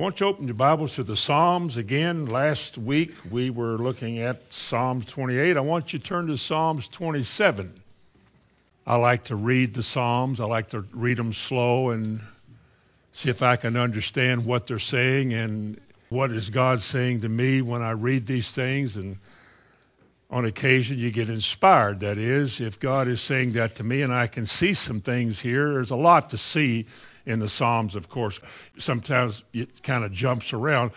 Won't you open your Bibles to the Psalms again? Last week we were looking at Psalms 28. I want you to turn to Psalms 27. I like to read the Psalms. I like to read them slow and see if I can understand what they're saying and what is God saying to me when I read these things. And on occasion you get inspired. That is, if God is saying that to me and I can see some things here, there's a lot to see in the Psalms, of course. Sometimes it kind of jumps around,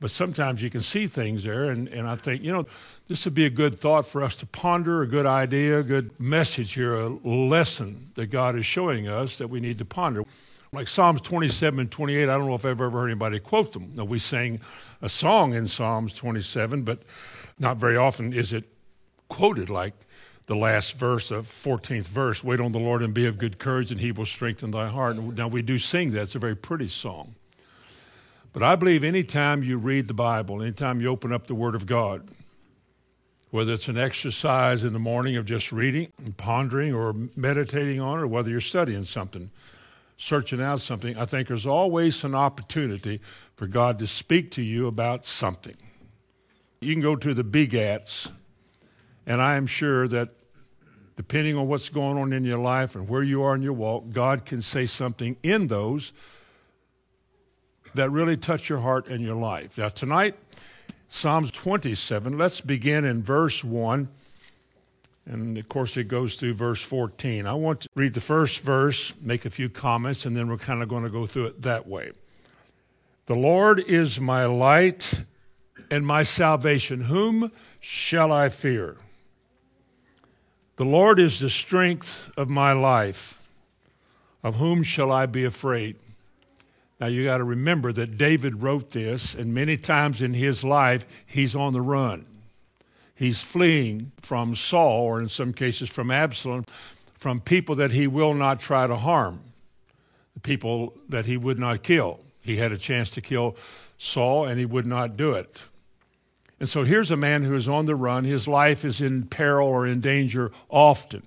but sometimes you can see things there, and I think, this would be a good thought for us to ponder, a good idea, a good message here, a lesson that God is showing us that we need to ponder. Like Psalms 27 and 28, I don't know if I've ever heard anybody quote them. Now, we sang a song in Psalms 27, but not very often is it quoted like the last verse, the 14th verse, wait on the Lord and be of good courage and he will strengthen thy heart. Now we do sing that. It's a very pretty song. But I believe anytime you read the Bible, anytime you open up the Word of God, whether it's an exercise in the morning of just reading and pondering or meditating on it, or whether you're studying something, searching out something, I think there's always an opportunity for God to speak to you about something. You can go to the BGATs, and I am sure that depending on what's going on in your life and where you are in your walk, God can say something in those that really touch your heart and your life. Now tonight, Psalms 27, let's begin in verse 1. And of course, it goes through verse 14. I want to read the first verse, make a few comments, and then we're kind of going to go through it that way. The Lord is my light and my salvation. Whom shall I fear? The Lord is the strength of my life. Of whom shall I be afraid? Now, you got to remember that David wrote this, and many times in his life, he's on the run. He's fleeing from Saul, or in some cases from Absalom, from people that he will not try to harm, the people that he would not kill. He had a chance to kill Saul, and he would not do it. And so here's a man who is on the run. His life is in peril or in danger often.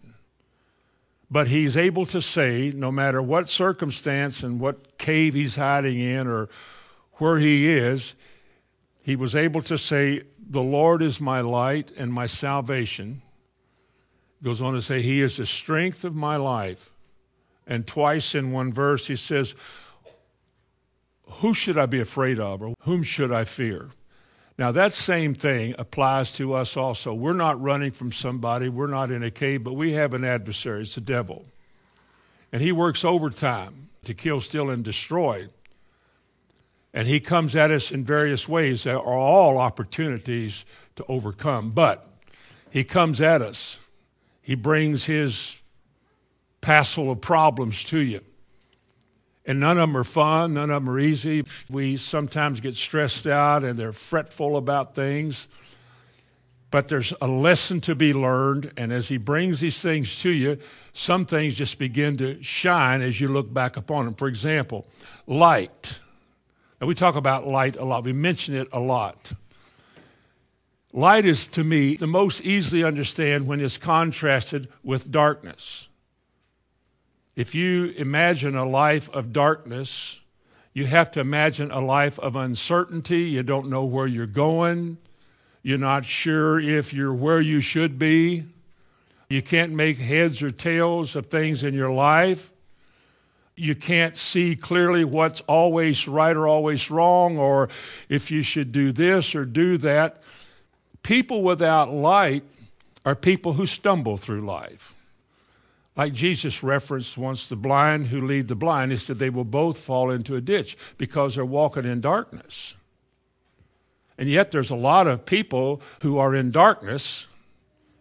But he's able to say, no matter what circumstance and what cave he's hiding in or where he is, he was able to say, the Lord is my light and my salvation. Goes on to say, he is the strength of my life. And twice in one verse he says, who should I be afraid of, or whom should I fear? Now, that same thing applies to us also. We're not running from somebody. We're not in a cave, but we have an adversary. It's the devil. And he works overtime to kill, steal, and destroy. And he comes at us in various ways. There are all opportunities to overcome. But he comes at us. He brings his passel of problems to you. And none of them are fun, none of them are easy. We sometimes get stressed out and they're fretful about things. But there's a lesson to be learned. And as he brings these things to you, some things just begin to shine as you look back upon them. For example, light. And we talk about light a lot. We mention it a lot. Light is, to me, the most easily understood when it's contrasted with darkness. If you imagine a life of darkness, you have to imagine a life of uncertainty. You don't know where you're going. You're not sure if you're where you should be. You can't make heads or tails of things in your life. You can't see clearly what's always right or always wrong, or if you should do this or do that. People without light are people who stumble through life. Like Jesus referenced once, the blind who lead the blind, he said they will both fall into a ditch because they're walking in darkness. And yet there's a lot of people who are in darkness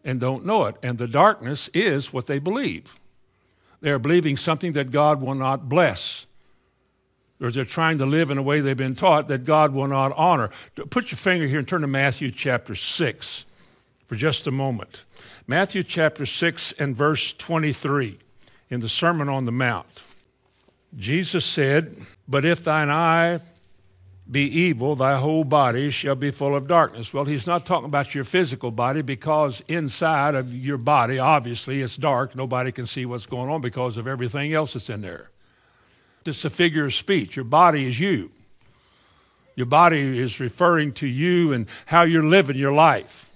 and don't know it. And the darkness is what they believe. They're believing something that God will not bless. Or they're trying to live in a way they've been taught that God will not honor. Put your finger here and turn to Matthew chapter 6 for just a moment. Matthew chapter 6 and verse 23 in the Sermon on the Mount. Jesus said, but if thine eye be evil, thy whole body shall be full of darkness. Well, he's not talking about your physical body, because inside of your body, obviously, it's dark. Nobody can see what's going on because of everything else that's in there. It's a figure of speech. Your body is you. Your body is referring to you and how you're living your life.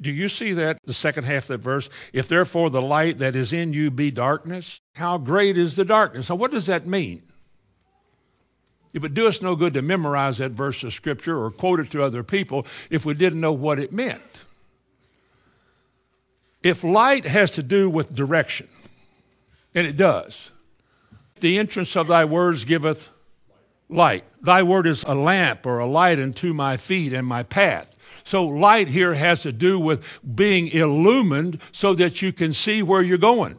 Do you see that, the second half of that verse? If therefore the light that is in you be darkness, how great is the darkness? Now, what does that mean? It would do us no good to memorize that verse of Scripture or quote it to other people if we didn't know what it meant. If light has to do with direction, and it does, the entrance of thy words giveth light. Thy word is a lamp or a light unto my feet and my path. So light here has to do with being illumined so that you can see where you're going.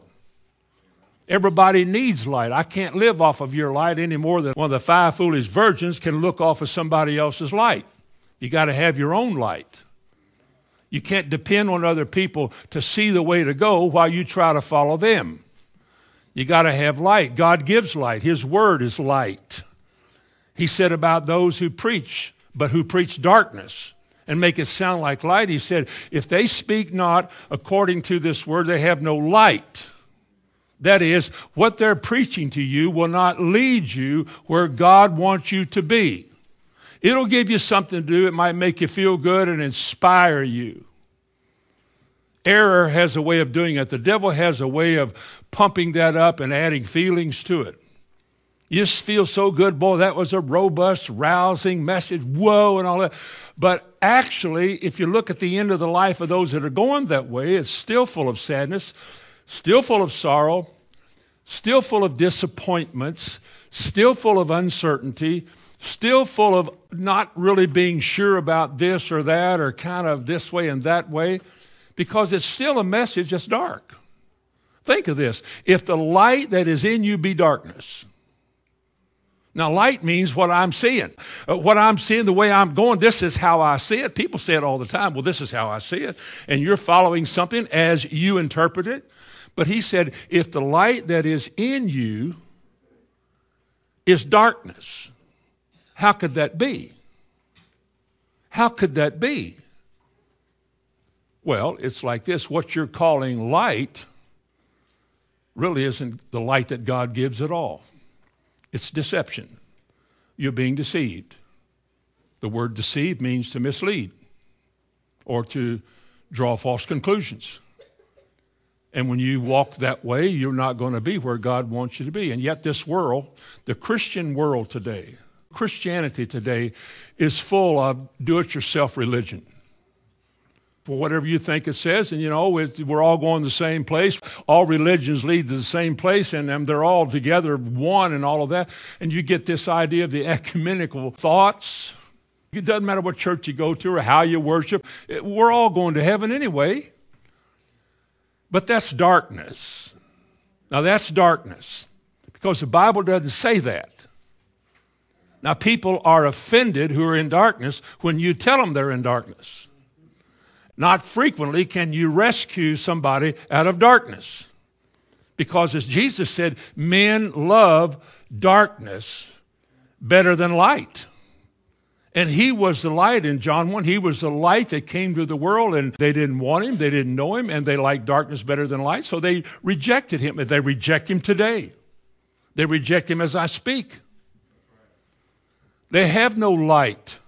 Everybody needs light. I can't live off of your light any more than one of the five foolish virgins can look off of somebody else's light. You got to have your own light. You can't depend on other people to see the way to go while you try to follow them. You got to have light. God gives light. His word is light. He said about those who preach, but who preach darkness and make it sound like light, he said, if they speak not according to this word, they have no light. That is, what they're preaching to you will not lead you where God wants you to be. It'll give you something to do. It might make you feel good and inspire you. Error has a way of doing it. The devil has a way of pumping that up and adding feelings to it. You just feel so good. Boy, that was a robust, rousing message. Whoa, and all that. But actually, if you look at the end of the life of those that are going that way, it's still full of sadness, still full of sorrow, still full of disappointments, still full of uncertainty, still full of not really being sure about this or that or kind of this way and that way, because it's still a message that's dark. Think of this. If the light that is in you be darkness. Now, light means what I'm seeing. What I'm seeing, the way I'm going, this is how I see it. People say it all the time. Well, this is how I see it. And you're following something as you interpret it. But he said, if the light that is in you is darkness, how could that be? How could that be? Well, it's like this. What you're calling light really isn't the light that God gives at all. It's deception. You're being deceived. The word deceive means to mislead or to draw false conclusions. And when you walk that way, you're not going to be where God wants you to be. And yet this world, the Christian world today, Christianity today, is full of do-it-yourself religion. For whatever you think it says, and you know, we're all going to the same place. All religions lead to the same place, and they're all together, one and all of that. And you get this idea of the ecumenical thoughts. It doesn't matter what church you go to or how you worship. We're all going to heaven anyway. But that's darkness. Now, that's darkness because the Bible doesn't say that. Now, people are offended who are in darkness when you tell them they're in darkness. Not frequently can you rescue somebody out of darkness because, as Jesus said, men love darkness better than light. And he was the light in John 1. He was the light that came to the world, and they didn't want him, they didn't know him, and they liked darkness better than light, so they rejected him. They reject him today. They reject him as I speak. They have no light.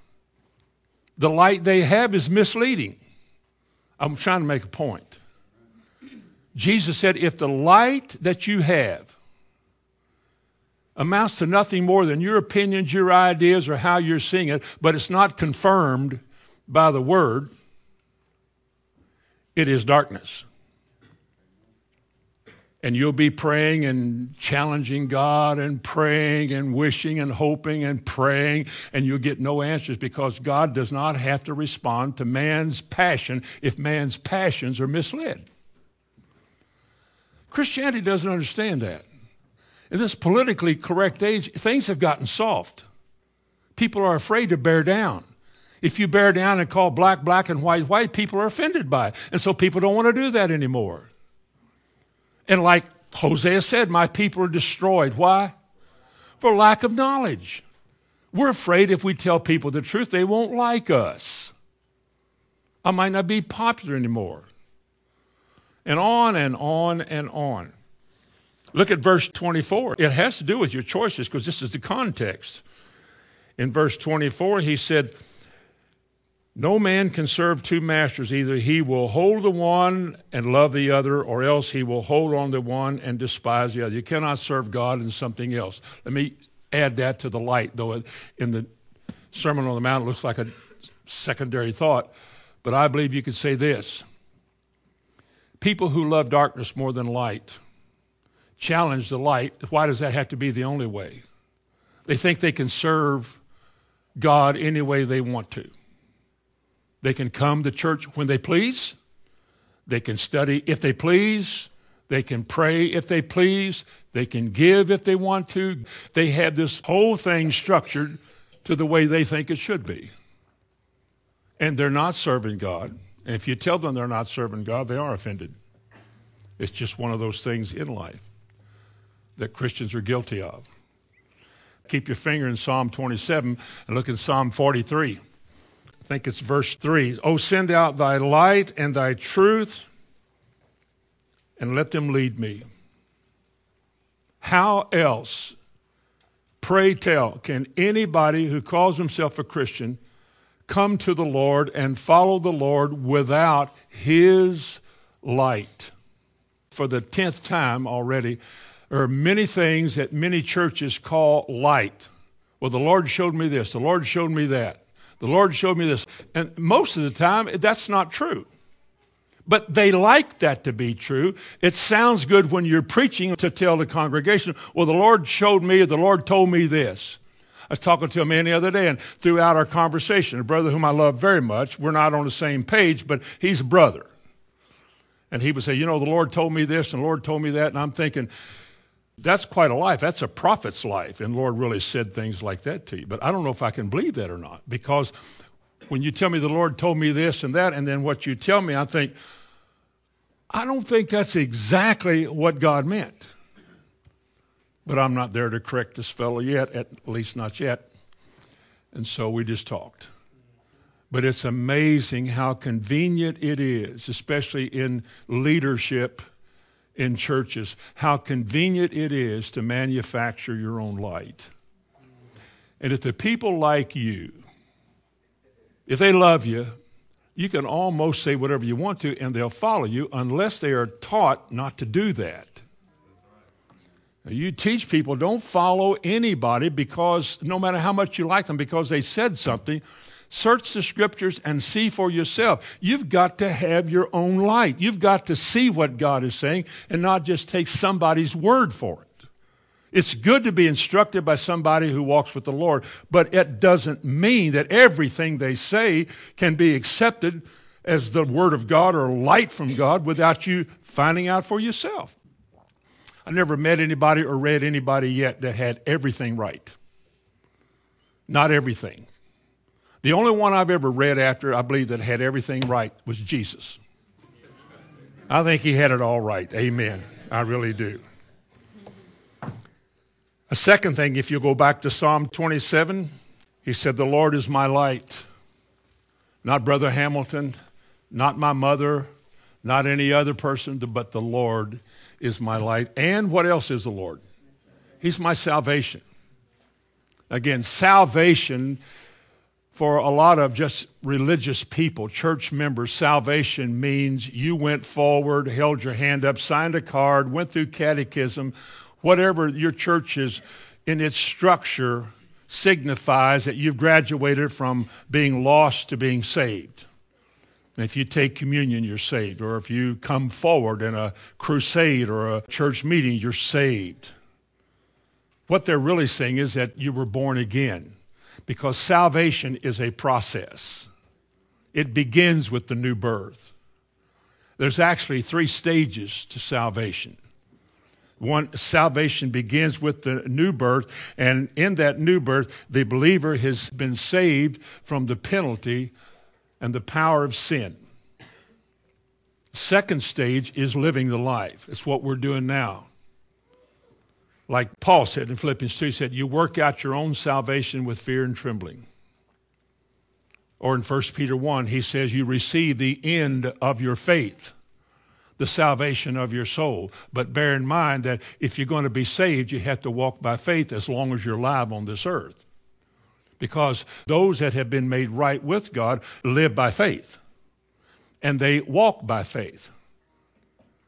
The light they have is misleading. I'm trying to make a point. Jesus said, if the light that you have amounts to nothing more than your opinions, your ideas, or how you're seeing it, but it's not confirmed by the word, it is darkness. And you'll be praying and challenging God and praying and wishing and hoping and praying, and you'll get no answers because God does not have to respond to man's passion if man's passions are misled. Christianity doesn't understand that. In this politically correct age, things have gotten soft. People are afraid to bear down. If you bear down and call black, black, and white, white, people are offended by it. And so people don't want to do that anymore. And like Hosea said, my people are destroyed. Why? For lack of knowledge. We're afraid if we tell people the truth, they won't like us. I might not be popular anymore. And on and on and on. Look at verse 24. It has to do with your choices because this is the context. in verse 24, he said, "No man can serve two masters. Either he will hold the one and love the other, or else he will hold on to one and despise the other." You cannot serve God and something else. Let me add that to the light, though in the Sermon on the Mount it looks like a secondary thought. But I believe you could say this. People who love darkness more than light challenge the light. Why does that have to be the only way? They think they can serve God any way they want to. They can come to church when they please. They can study if they please. They can pray if they please. They can give if they want to. They have this whole thing structured to the way they think it should be. And they're not serving God. And if you tell them they're not serving God, they are offended. It's just one of those things in life that Christians are guilty of. Keep your finger in Psalm 27 and look in Psalm 43. I think it's verse 3. "Oh, send out thy light and thy truth, and let them lead me." How else, pray tell, can anybody who calls himself a Christian come to the Lord and follow the Lord without his light? For the 10th time already, there are many things that many churches call light. Well, the Lord showed me this. The Lord showed me that. The Lord showed me this. And most of the time, that's not true. But they like that to be true. It sounds good when you're preaching to tell the congregation, well, the Lord showed me, the Lord told me this. I was talking to a man the other day, and throughout our conversation, a brother whom I love very much, we're not on the same page, but he's a brother. And he would say, you know, the Lord told me this, and the Lord told me that, and I'm thinking, that's quite a life. That's a prophet's life, and the Lord really said things like that to you. But I don't know if I can believe that or not, because when you tell me the Lord told me this and that, and then what you tell me, I think, I don't think that's exactly what God meant. But I'm not there to correct this fellow yet, at least not yet. And so we just talked. But it's amazing how convenient it is, especially in leadership in churches, how convenient it is to manufacture your own light. And if the people like you, if they love you, you can almost say whatever you want to, and they'll follow you unless they are taught not to do that. Now, you teach people, don't follow anybody because no matter how much you like them, because they said something, search the scriptures and see for yourself. You've got to have your own light. You've got to see what God is saying and not just take somebody's word for it. It's good to be instructed by somebody who walks with the Lord, but it doesn't mean that everything they say can be accepted as the word of God or light from God without you finding out for yourself. I never met anybody or read anybody yet that had everything right. Not everything. The only one I've ever read after, I believe, that had everything right was Jesus. I think he had it all right. Amen. I really do. A second thing, if you go back to Psalm 27, he said, "The Lord is my light." Not Brother Hamilton, not my mother, not any other person, but the Lord is my light. And what else is the Lord? He's my salvation. Again, salvation for a lot of just religious people, church members, salvation means you went forward, held your hand up, signed a card, went through catechism, whatever your church is in its structure signifies that you've graduated from being lost to being saved. And if you take communion, you're saved. Or if you come forward in a crusade or a church meeting, you're saved. What they're really saying is that you were born again, because salvation is a process. It begins with the new birth. There's actually three stages to salvation. One, salvation begins with the new birth, and in that new birth, the believer has been saved from the penalty and the power of sin. Second stage is living the life. It's what we're doing now. Like Paul said in Philippians 2, he said, you work out your own salvation with fear and trembling. Or in 1 Peter 1, he says, you receive the end of your faith, the salvation of your soul. But bear in mind that if you're going to be saved, you have to walk by faith as long as you're alive on this earth. because those that have been made right with God live by faith, and they walk by faith.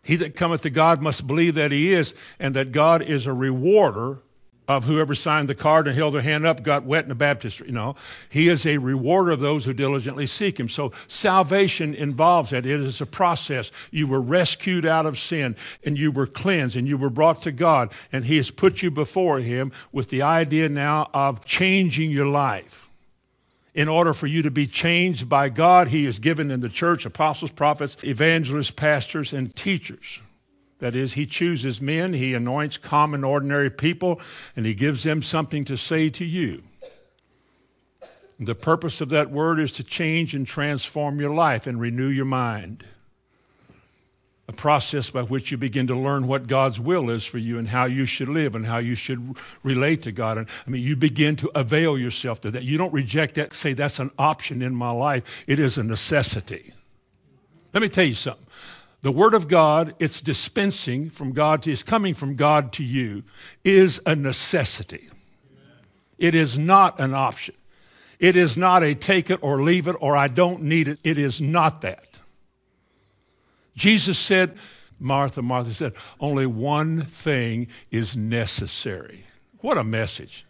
He that cometh to God must believe that he is, and that God is a rewarder of whoever signed the card and held their hand up, got wet in the baptistry. No, he is a rewarder of those who diligently seek him. So salvation involves that. It is a process. You were rescued out of sin, and you were cleansed, and you were brought to God, and he has put you before him with the idea now of changing your life. In order for you to be changed by God, he is given in the church apostles, prophets, evangelists, pastors, and teachers. That is, he chooses men, he anoints common, ordinary people, and he gives them something to say to you. The purpose of that word is to change and transform your life and renew your mind. A process by which you begin to learn what God's will is for you and how you should live and how you should relate to God. And I mean, you begin to avail yourself to that. You don't reject that, say, that's an option in my life. It is a necessity. Let me tell you something. The Word of God, it's dispensing from God to, it's coming from God to you, is a necessity. Amen. It is not an option. It is not a take it or leave it or I don't need it. It is not that. Jesus said, Martha said, only one thing is necessary. What a message.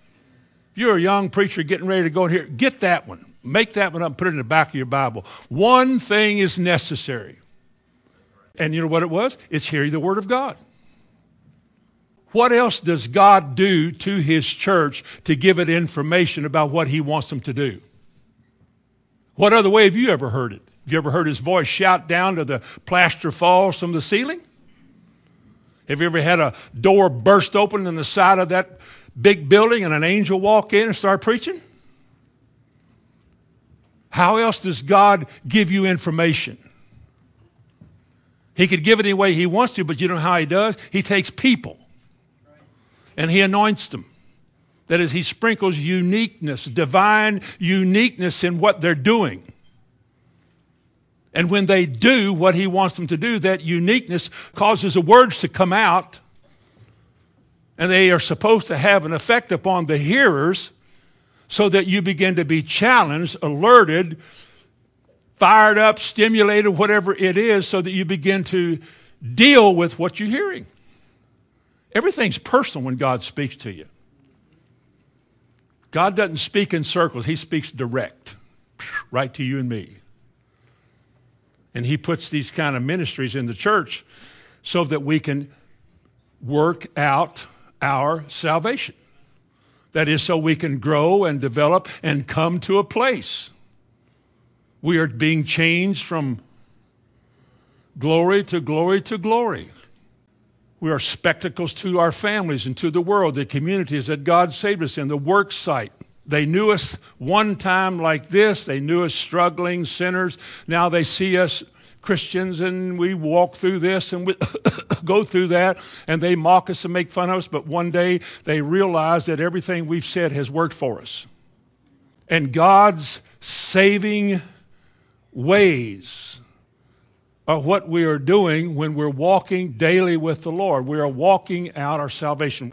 If you're a young preacher getting ready to go in here, get that one. Make that one up and put it in the back of your Bible. One thing is necessary. And you know what it was? It's hearing the Word of God. What else does God do to his church to give it information about what he wants them to do? What other way have you ever heard it? Have you ever heard his voice shout down to the plaster falls from the ceiling? Have you ever had a door burst open in the side of that big building and an angel walk in and start preaching? How else does God give you information? He could give it any way he wants to, but you know how he does? He takes people and he anoints them. That is, he sprinkles uniqueness, divine uniqueness in what they're doing. And when they do what he wants them to do, that uniqueness causes the words to come out, and they are supposed to have an effect upon the hearers so that you begin to be challenged, alerted, fired up, stimulated, whatever it is, so that you begin to deal with what you're hearing. Everything's personal when God speaks to you. God doesn't speak in circles. He speaks direct, right to you and me. And he puts these kind of ministries in the church so that we can work out our salvation. That is, so we can grow and develop and come to a place. We are being changed from glory to glory to glory. We are spectacles to our families and to the world, the communities that God saved us in, the work site. They knew us one time like this. They knew us struggling sinners. Now they see us Christians, and we walk through this and we go through that, and they mock us and make fun of us. But one day they realize that everything we've said has worked for us. And God's saving ways are what we are doing when we're walking daily with the Lord. We are walking out our salvation.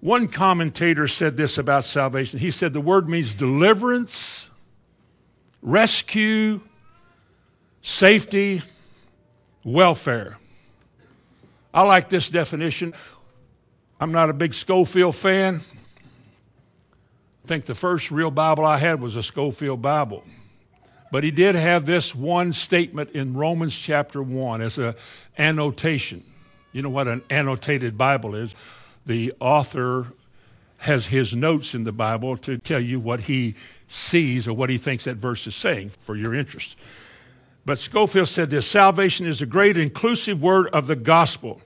One commentator said this about salvation. He said the word means deliverance, rescue, safety, welfare. I like this definition. I'm not a big Schofield fan. I think the first real Bible I had was a Schofield Bible. But he did have this one statement in Romans chapter 1 as an annotation. You know what an annotated Bible is. The author has his notes in the Bible to tell you what he sees or what he thinks that verse is saying for your interest. But Schofield said this, salvation is a great inclusive word of the gospel,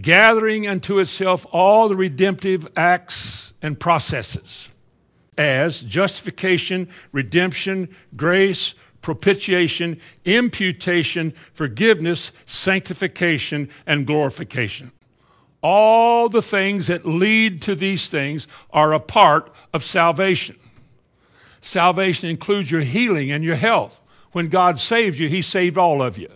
gathering unto itself all the redemptive acts and processes as justification, redemption, grace, propitiation, imputation, forgiveness, sanctification, and glorification. All the things that lead to these things are a part of salvation. Salvation includes your healing and your health. When God saved you, he saved all of you.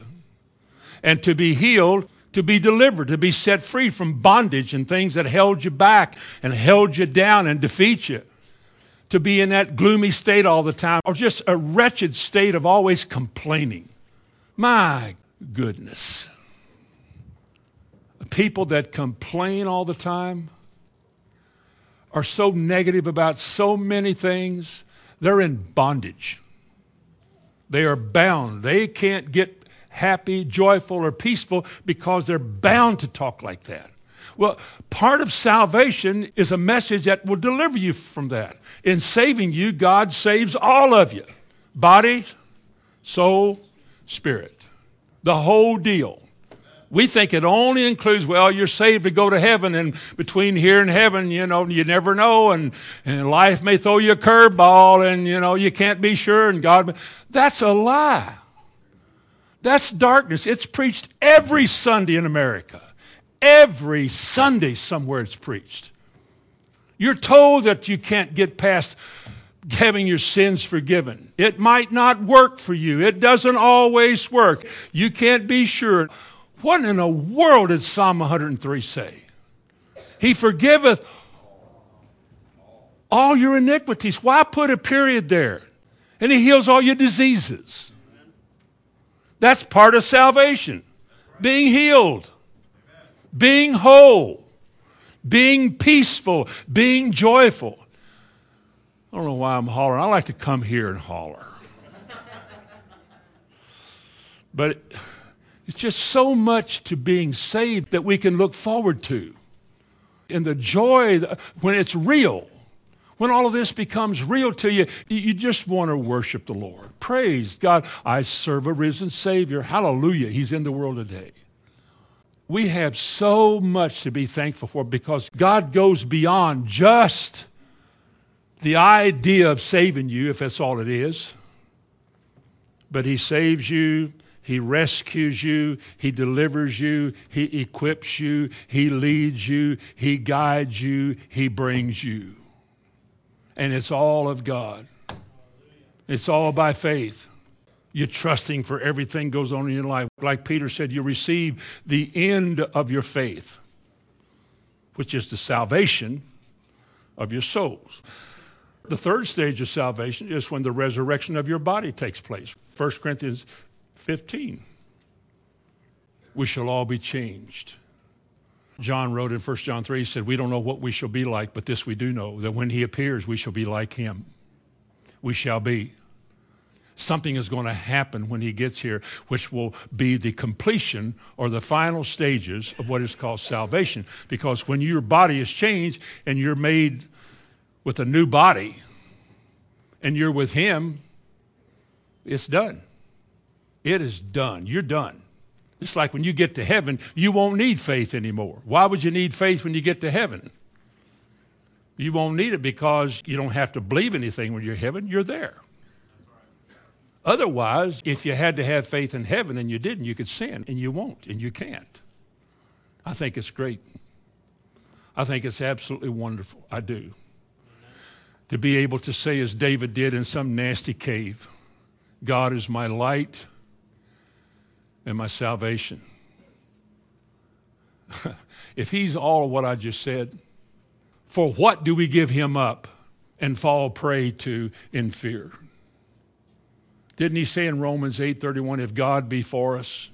And to be healed, to be delivered, to be set free from bondage and things that held you back and held you down and defeat you. to be in that gloomy state all the time, or just a wretched state of always complaining. My goodness. People that complain all the time are so negative about so many things, they're in bondage. They are bound. They can't get happy, joyful, or peaceful because they're bound to talk like that. Well, part of salvation is a message that will deliver you from that. In saving you, God saves all of you. Body, soul, spirit. The whole deal. We think it only includes, well, you're saved to go to heaven, and between here and heaven, you know, you never know, and life may throw you a curveball, and, you know, you can't be sure, and God. That's a lie. That's darkness. It's preached every Sunday in America. Every Sunday somewhere it's preached. You're told that you can't get past having your sins forgiven. It might not work for you. It doesn't always work. You can't be sure. What in the world did Psalm 103 say? He forgiveth all your iniquities. Why put a period there? And he heals all your diseases. That's part of salvation. Being healed. Being whole. Being peaceful. Being joyful. I don't know why I'm hollering. I like to come here and holler. But it's just so much to being saved that we can look forward to. And the joy, when it's real, when all of this becomes real to you, you just want to worship the Lord. Praise God. I serve a risen Savior. Hallelujah. He's in the world today. We have so much to be thankful for because God goes beyond just the idea of saving you, if that's all it is. But he saves you. He rescues you, he delivers you, he equips you, he leads you, he guides you, he brings you. And it's all of God. It's all by faith. You're trusting for everything goes on in your life. Like Peter said, you receive the end of your faith, which is the salvation of your souls. The third stage of salvation is when the resurrection of your body takes place. 1 Corinthians 15, we shall all be changed. John wrote in 1 John 3, he said, we don't know what we shall be like, but this we do know, that when he appears, we shall be like him. We shall be. Something is going to happen when he gets here, which will be the completion or the final stages of what is called salvation. Because when your body is changed and you're made with a new body and you're with him, it's done. It is done. You're done. It's like when you get to heaven, you won't need faith anymore. Why would you need faith when you get to heaven? You won't need it because you don't have to believe anything when you're in heaven. You're there. Otherwise, if you had to have faith in heaven and you didn't, you could sin, and you won't, and you can't. I think it's great. I think it's absolutely wonderful. I do. To be able to say, as David did in some nasty cave, God is my light and my salvation. If he's all what I just said, for what do we give him up and fall prey to in fear? Didn't he say in Romans 8:31, if God be for us?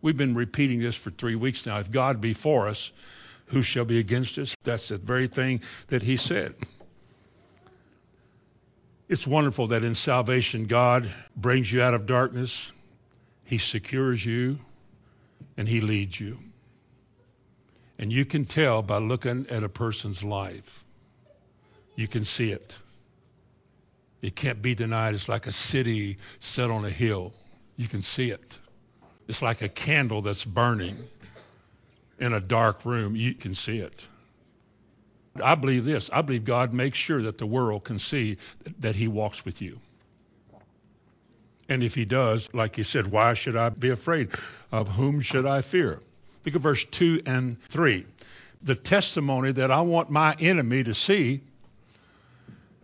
We've been repeating this for 3 weeks now. If God be for us, who shall be against us? That's the very thing that he said. It's wonderful that in salvation, God brings you out of darkness. He secures you, and he leads you. And you can tell by looking at a person's life. You can see it. It can't be denied. It's like a city set on a hill. You can see it. It's like a candle that's burning in a dark room. You can see it. I believe this. I believe God makes sure that the world can see that he walks with you. And if he does, like he said, why should I be afraid? Of whom should I fear? Look at verse 2 and 3. The testimony that I want my enemy to see,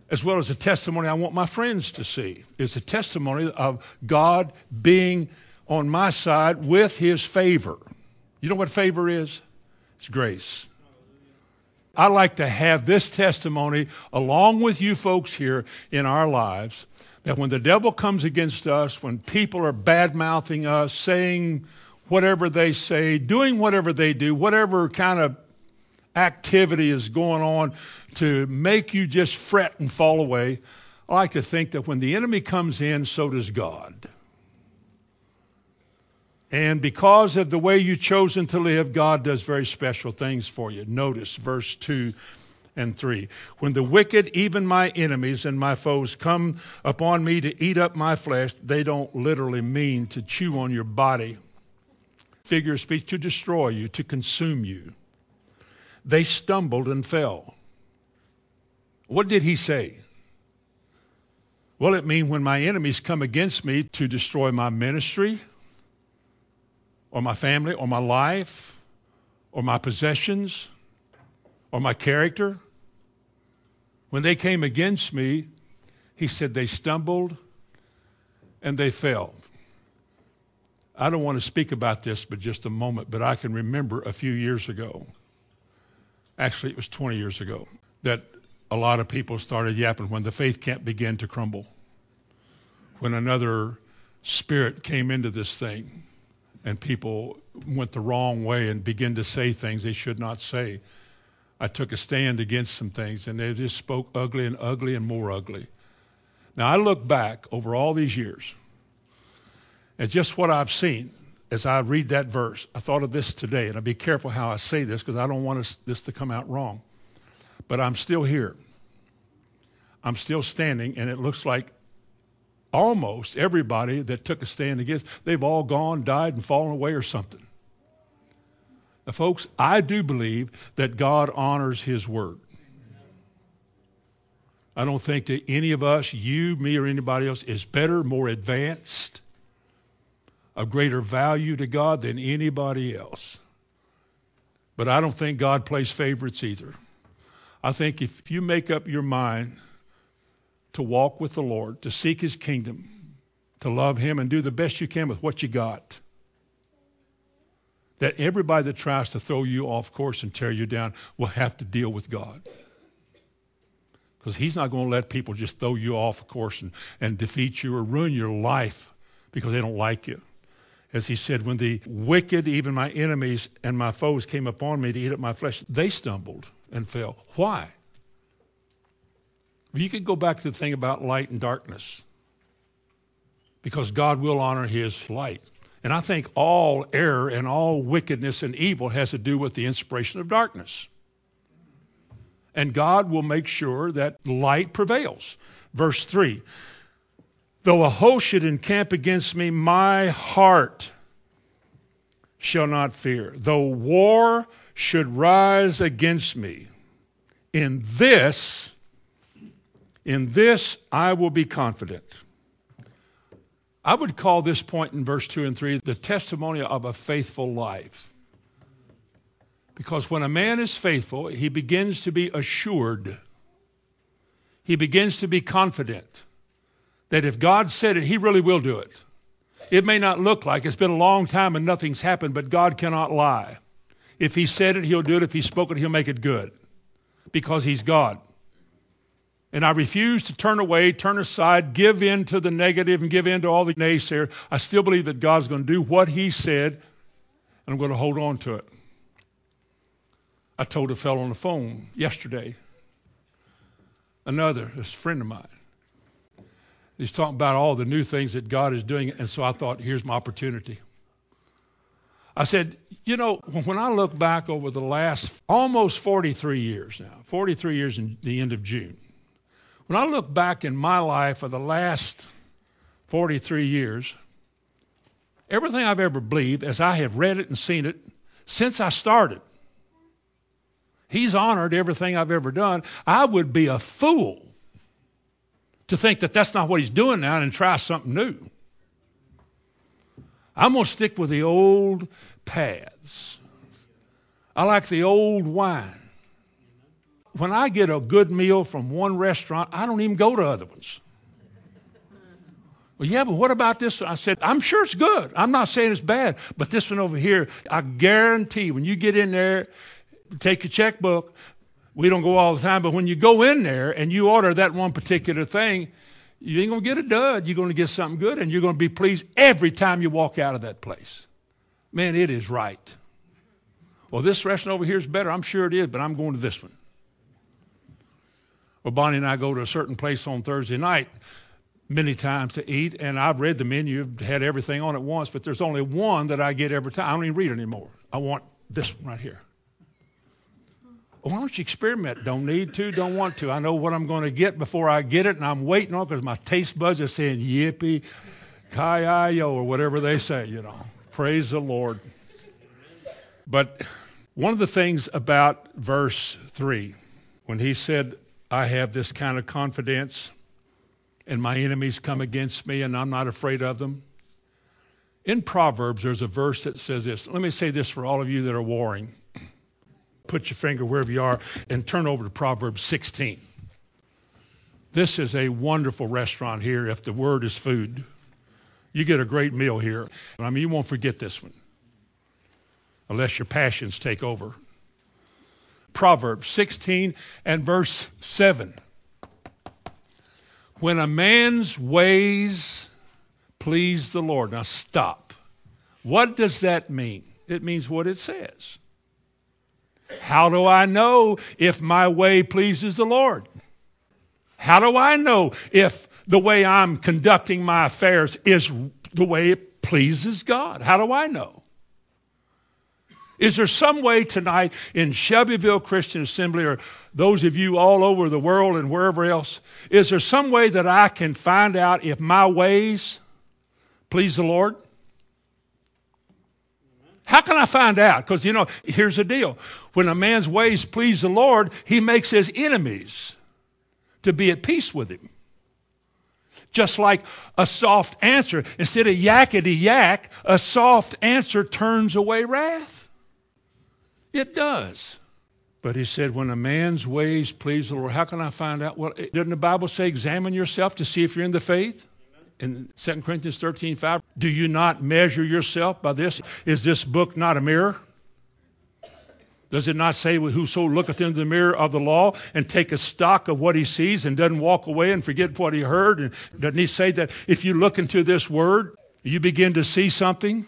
as well as the testimony I want my friends to see, is the testimony of God being on my side with his favor. You know what favor is? It's grace. I'd like to have this testimony along with you folks here in our lives, that when the devil comes against us, when people are bad-mouthing us, saying whatever they say, doing whatever they do, whatever kind of activity is going on to make you just fret and fall away, I like to think that when the enemy comes in, so does God. And because of the way you've chosen to live, God does very special things for you. Notice verse 2 and 3. When the wicked, even my enemies and my foes, come upon me to eat up my flesh, they don't literally mean to chew on your body. Figure of speech, to destroy you, to consume you. They stumbled and fell. What did he say? Well, it means when my enemies come against me to destroy my ministry, or my family, or my life, or my possessions, or my character. When they came against me, he said they stumbled and they fell. I don't want to speak about this but just a moment, but I can remember a few years ago, actually it was 20 years ago, that a lot of people started yapping when the faith camp began to crumble, when another spirit came into this thing. And people went the wrong way and began to say things they should not say. I took a stand against some things, and they just spoke ugly and ugly and more ugly. Now, I look back over all these years at just what I've seen as I read that verse. I thought of this today, and I'll be careful how I say this because I don't want this to come out wrong. But I'm still here. I'm still standing, and it looks like almost everybody that took a stand against, they've all gone, died, and fallen away or something. Now, folks, I do believe that God honors his word. I don't think that any of us, you, me, or anybody else, is better, more advanced, of greater value to God than anybody else. But I don't think God plays favorites either. I think if you make up your mind to walk with the Lord, to seek his kingdom, to love him and do the best you can with what you got, that everybody that tries to throw you off course and tear you down will have to deal with God. Because he's not going to let people just throw you off course and defeat you or ruin your life because they don't like you. As he said, when the wicked, even my enemies and my foes came upon me to eat up my flesh, they stumbled and fell. Why? You could go back to the thing about light and darkness, because God will honor his light. And I think all error and all wickedness and evil has to do with the inspiration of darkness. And God will make sure that light prevails. Verse 3, though a host should encamp against me, my heart shall not fear. Though war should rise against me, in this I will be confident. I would call this point in verse 2 and 3 the testimony of a faithful life. Because when a man is faithful, he begins to be assured. He begins to be confident that if God said it, he really will do it. It may not look like it's been a long time and nothing's happened, but God cannot lie. If he said it, he'll do it. If he spoke it, he'll make it good. Because he's God. And I refuse to turn away, turn aside, give in to the negative and give in to all the naysayers. I still believe that God's going to do what he said, and I'm going to hold on to it. I told a fellow on the phone yesterday, this friend of mine. He's talking about all the new things that God is doing, and so I thought, here's my opportunity. I said, you know, when I look back over the last almost 43 years now, 43 years in the end of June, when I look back in my life for the last 43 years, everything I've ever believed, as I have read it and seen it, since I started, he's honored everything I've ever done. I would be a fool to think that that's not what he's doing now and try something new. I'm going to stick with the old paths. I like the old wine. When I get a good meal from one restaurant, I don't even go to other ones. Well, yeah, but what about this one? I said, I'm sure it's good. I'm not saying it's bad, but this one over here, I guarantee when you get in there, take your checkbook, We don't go all the time, but when you go in there and you order that one particular thing, you ain't going to get a dud. You're going to get something good, and you're going to be pleased every time you walk out of that place. Man, it is right. Well, this restaurant over here is better. I'm sure it is, but I'm going to this one. Well, Bonnie and I go to a certain place on Thursday night many times to eat, and I've read the menu, had everything on it once, but there's only one that I get every time. I don't even read it anymore. I want this one right here. Why don't you experiment? Don't need to, don't want to. I know what I'm going to get before I get it, and I'm waiting on it because my taste buds are saying yippee, ki-yi-yo, or whatever they say, you know. Praise the Lord. But one of the things about verse 3, when he said, I have this kind of confidence, and my enemies come against me, and I'm not afraid of them. In Proverbs, there's a verse that says this. Let me say this for all of you that are warring. Put your finger wherever you are and turn over to Proverbs 16. This is a wonderful restaurant here if the word is food. You get a great meal here. I mean, you won't forget this one unless your passions take over. Proverbs 16 and verse 7. When a man's ways please the Lord. Now stop. What does that mean? It means what it says. How do I know if my way pleases the Lord? How do I know if the way I'm conducting my affairs is the way it pleases God? How do I know? Is there some way tonight in Shelbyville Christian Assembly, or those of you all over the world and wherever else, is there some way that I can find out if my ways please the Lord? How can I find out? Because, you know, here's the deal. When a man's ways please the Lord, he makes his enemies to be at peace with him. Just like a soft answer. Instead of yakety-yak, a soft answer turns away wrath. It does. But he said, when a man's ways please the Lord, how can I find out? Well, doesn't the Bible say, examine yourself to see if you're in the faith? In 2 Corinthians 13:5, do you not measure yourself by this? Is this book not a mirror? Does it not say, whoso looketh into the mirror of the law and taketh stock of what he sees and doesn't walk away and forget what he heard? And doesn't he say that if you look into this word, you begin to see something?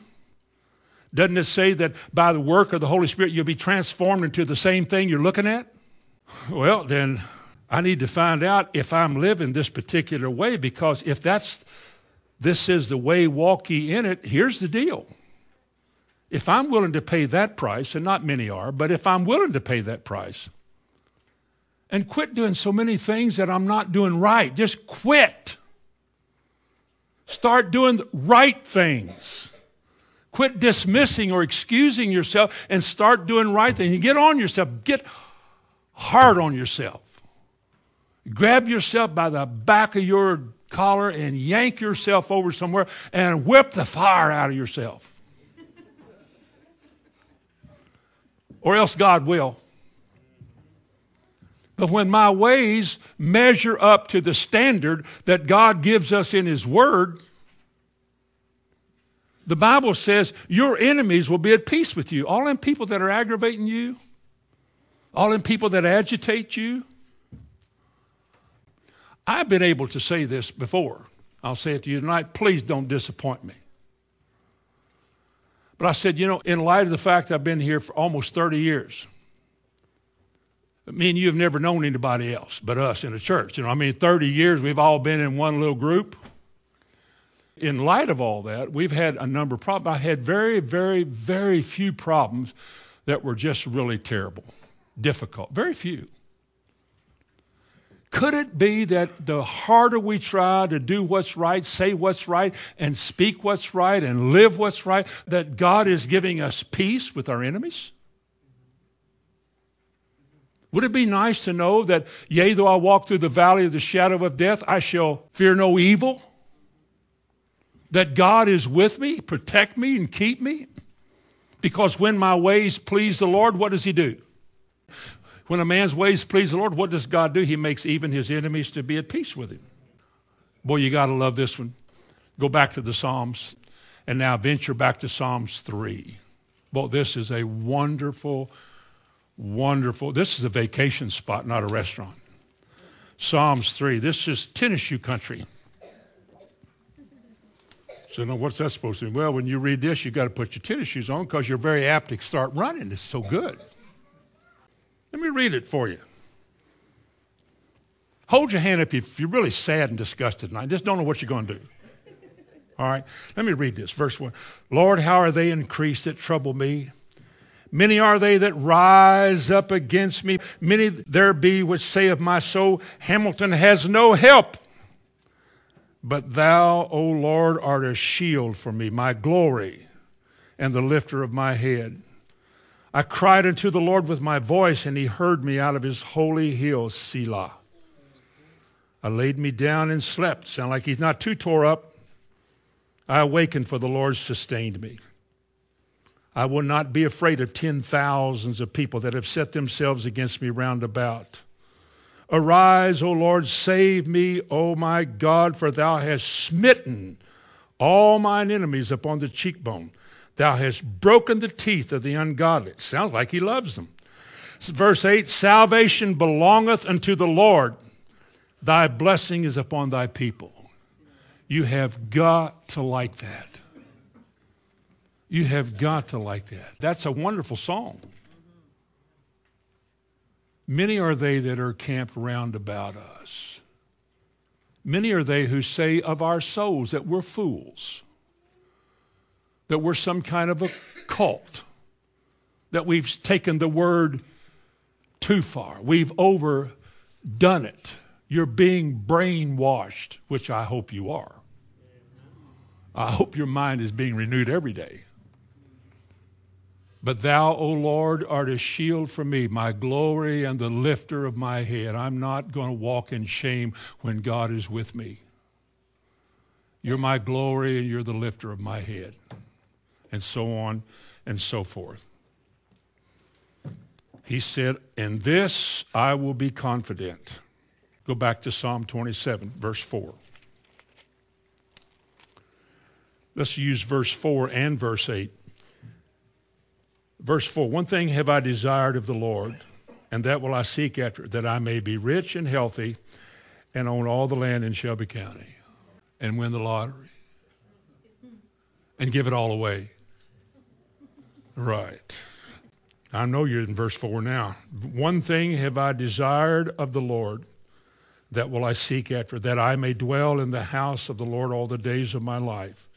Doesn't it say that by the work of the Holy Spirit, you'll be transformed into the same thing you're looking at? Well, then I need to find out if I'm living this particular way, because if this is the way, walk ye in it, here's the deal. If I'm willing to pay that price, and not many are, but if I'm willing to pay that price and quit doing so many things that I'm not doing right, just quit. Start doing the right things. Quit dismissing or excusing yourself and start doing right things. You get on yourself. Get hard on yourself. Grab yourself by the back of your collar and yank yourself over somewhere and whip the fire out of yourself. Or else God will. But when my ways measure up to the standard that God gives us in His Word, the Bible says your enemies will be at peace with you. All them people that are aggravating you, all them people that agitate you, I've been able to say this before. I'll say it to you tonight. Please don't disappoint me. But I said, you know, in light of the fact I've been here for almost 30 years, me and you have never known anybody else but us in the church. You know, I mean, 30 years, we've all been in one little group. In light of all that, we've had a number of problems. I had very, very, very few problems that were just really terrible, difficult, very few. Could it be that the harder we try to do what's right, say what's right, and speak what's right, and live what's right, that God is giving us peace with our enemies? Would it be nice to know that, yea, though I walk through the valley of the shadow of death, I shall fear no evil? That God is with me, protect me, and keep me? Because when my ways please the Lord, what does He do? When a man's ways please the Lord, what does God do? He makes even his enemies to be at peace with him. Boy, you got to love this one. Go back to the Psalms and now venture back to Psalms 3. Boy, this is a wonderful, wonderful. This is a vacation spot, not a restaurant. Psalms 3. This is tennis shoe country. So now what's that supposed to mean? Well, when you read this, you've got to put your tennis shoes on because you're very apt to start running. It's so good. Let me read it for you. Hold your hand up if you're really sad and disgusted tonight. Just don't know what you're going to do. All right, let me read this. Verse 1. Lord, how are they increased that trouble me? Many are they that rise up against me. Many there be which say of my soul, Hamilton has no help. But thou, O Lord, art a shield for me, my glory, and the lifter of my head. I cried unto the Lord with my voice, and he heard me out of his holy hill, Selah. I laid me down and slept. Sound like he's not too tore up. I awakened, for the Lord sustained me. I will not be afraid of 10,000s of people that have set themselves against me round about. Arise, O Lord, save me, O my God, for thou hast smitten all mine enemies upon the cheekbone. Thou hast broken the teeth of the ungodly. Sounds like he loves them. Verse 8, salvation belongeth unto the Lord. Thy blessing is upon thy people. You have got to like that. You have got to like that. That's a wonderful song. Many are they that are camped round about us. Many are they who say of our souls that we're fools, that we're some kind of a cult, that we've taken the word too far. We've overdone it. You're being brainwashed, which I hope you are. I hope your mind is being renewed every day. But thou, O Lord, art a shield for me, my glory and the lifter of my head. I'm not going to walk in shame when God is with me. You're my glory and you're the lifter of my head. And so on and so forth. He said, in this I will be confident. Go back to Psalm 27, verse 4. Let's use verse 4 and verse 8. Verse 4, one thing have I desired of the Lord, and that will I seek after, that I may be rich and healthy and own all the land in Shelby County and win the lottery and give it all away. Right. I know you're in verse 4 now. One thing have I desired of the Lord, that will I seek after, that I may dwell in the house of the Lord all the days of my life,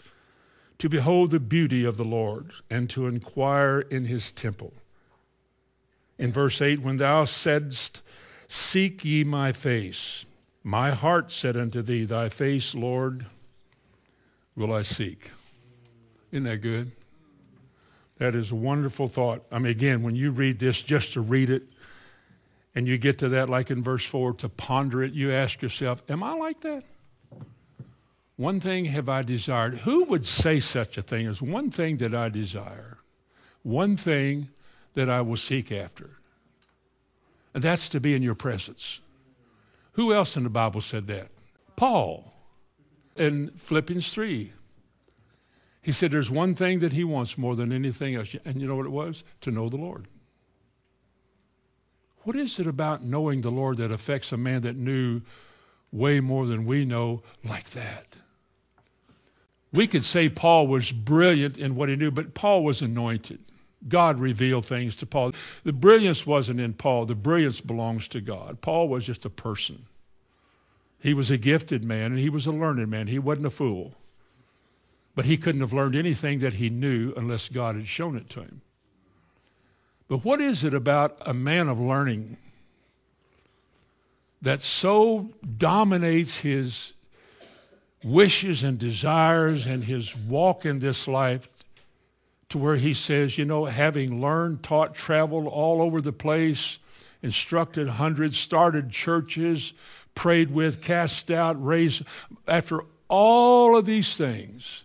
to behold the beauty of the Lord, and to inquire in his temple. In verse 8, when thou saidst, seek ye my face, my heart said unto thee, thy face, Lord, will I seek. Isn't that good? That is a wonderful thought. I mean, again, when you read this, just to read it, and you get to that, like in verse 4, to ponder it, you ask yourself, am I like that? One thing have I desired. Who would say such a thing as one thing that I desire, one thing that I will seek after? And that's to be in your presence. Who else in the Bible said that? Paul in Philippians 3. He said there's one thing that he wants more than anything else. And you know what it was? To know the Lord. What is it about knowing the Lord that affects a man that knew way more than we know like that? We could say Paul was brilliant in what he knew, but Paul was anointed. God revealed things to Paul. The brilliance wasn't in Paul. The brilliance belongs to God. Paul was just a person. He was a gifted man, and he was a learned man. He wasn't a fool. But he couldn't have learned anything that he knew unless God had shown it to him. But what is it about a man of learning that so dominates his wishes and desires and his walk in this life to where he says, you know, having learned, taught, traveled all over the place, instructed hundreds, started churches, prayed with, cast out, raised. After all of these things,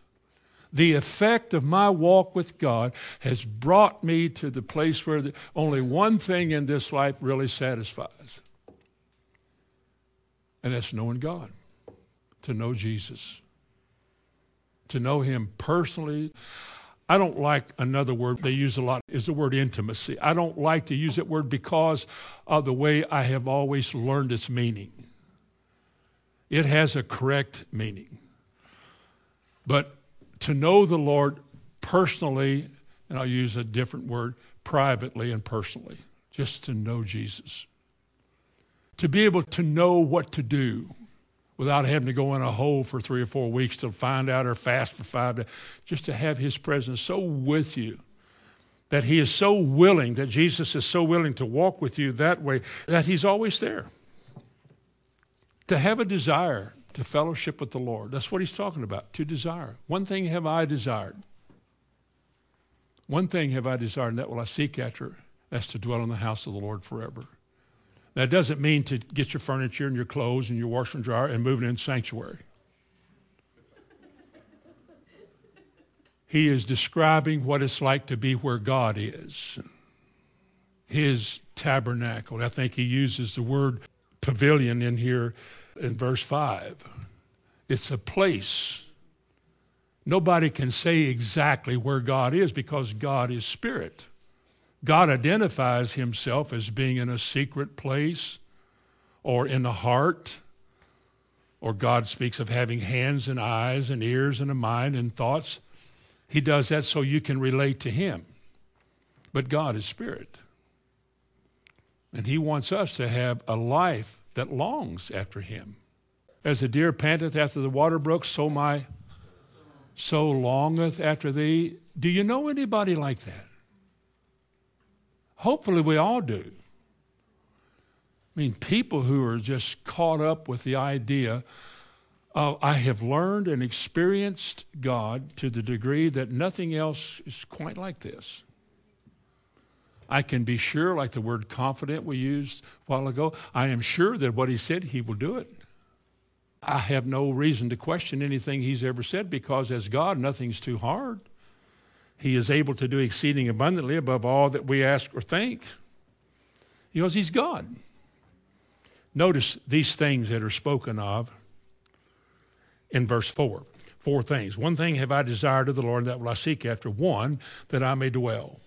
the effect of my walk with God has brought me to the place where only one thing in this life really satisfies. And that's knowing God, to know Jesus, to know him personally. I don't like another word they use a lot is the word intimacy. I don't like to use that word because of the way I have always learned its meaning. It has a correct meaning. But to know the Lord personally, and I'll use a different word, privately and personally, just to know Jesus. To be able to know what to do without having to go in a hole for 3 or 4 weeks to find out or fast for 5 days, just to have his presence so with you, that he is so willing, that Jesus is so willing to walk with you that way, that he's always there. To have a desire to fellowship with the Lord. That's what he's talking about, to desire. One thing have I desired. One thing have I desired, and that will I seek after, that's to dwell in the house of the Lord forever. That doesn't mean to get your furniture and your clothes and your washer and dryer and move it in sanctuary. He is describing what it's like to be where God is. His tabernacle. And I think he uses the word pavilion in here in verse 5. It's a place. Nobody can say exactly where God is because God is spirit. God identifies himself as being in a secret place or in the heart, or God speaks of having hands and eyes and ears and a mind and thoughts. He does that so you can relate to him. But God is spirit. And he wants us to have a life that longs after him. As the deer panteth after the water brook, so my soul longeth after thee. Do you know anybody like that? Hopefully we all do. I mean, people who are just caught up with the idea of I have learned and experienced God to the degree that nothing else is quite like this. I can be sure, like the word confident we used a while ago, I am sure that what he said, he will do it. I have no reason to question anything he's ever said because as God, nothing's too hard. He is able to do exceeding abundantly above all that we ask or think because he's God. Notice these things that are spoken of in verse 4. 4 things. One thing have I desired of the Lord, that will I seek after. One, that I may dwell.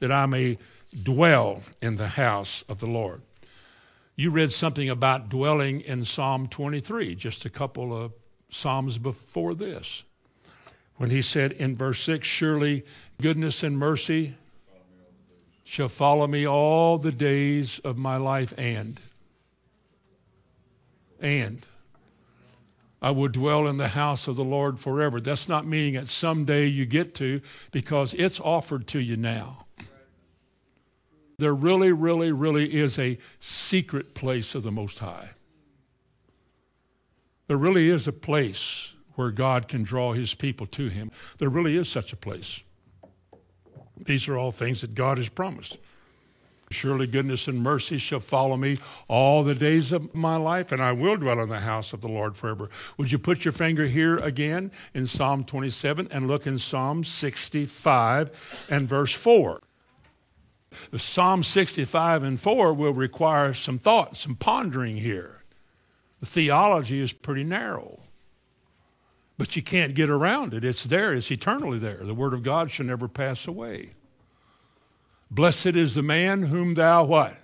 That I may dwell in the house of the Lord. You read something about dwelling in Psalm 23, just a couple of psalms before this. When he said in verse 6, surely goodness and mercy shall follow me all the days of my life, and I will dwell in the house of the Lord forever. That's not meaning that someday you get to, because it's offered to you now. There really, really, really is a secret place of the Most High. There really is a place where God can draw his people to him. There really is such a place. These are all things that God has promised. Surely goodness and mercy shall follow me all the days of my life, and I will dwell in the house of the Lord forever. Would you put your finger here again in Psalm 27 and look in Psalm 65 and verse 4. Psalm 65 and 4 will require some thought, some pondering here. The theology is pretty narrow. But you can't get around it. It's there. It's eternally there. The word of God shall never pass away. Blessed is the man whom thou what?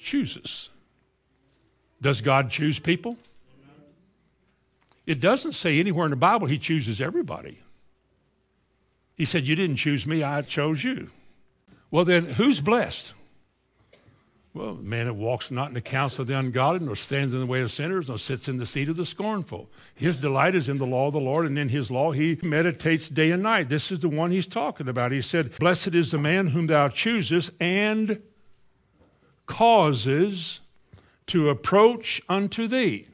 Chooses. Does God choose people? It doesn't say anywhere in the Bible he chooses everybody. He said, you didn't choose me, I chose you. Well then, who's blessed? Well, the man that walks not in the counsel of the ungodly, nor stands in the way of sinners, nor sits in the seat of the scornful. His delight is in the law of the Lord, and in his law he meditates day and night. This is the one he's talking about. He said, blessed is the man whom thou choosest and causes to approach unto thee.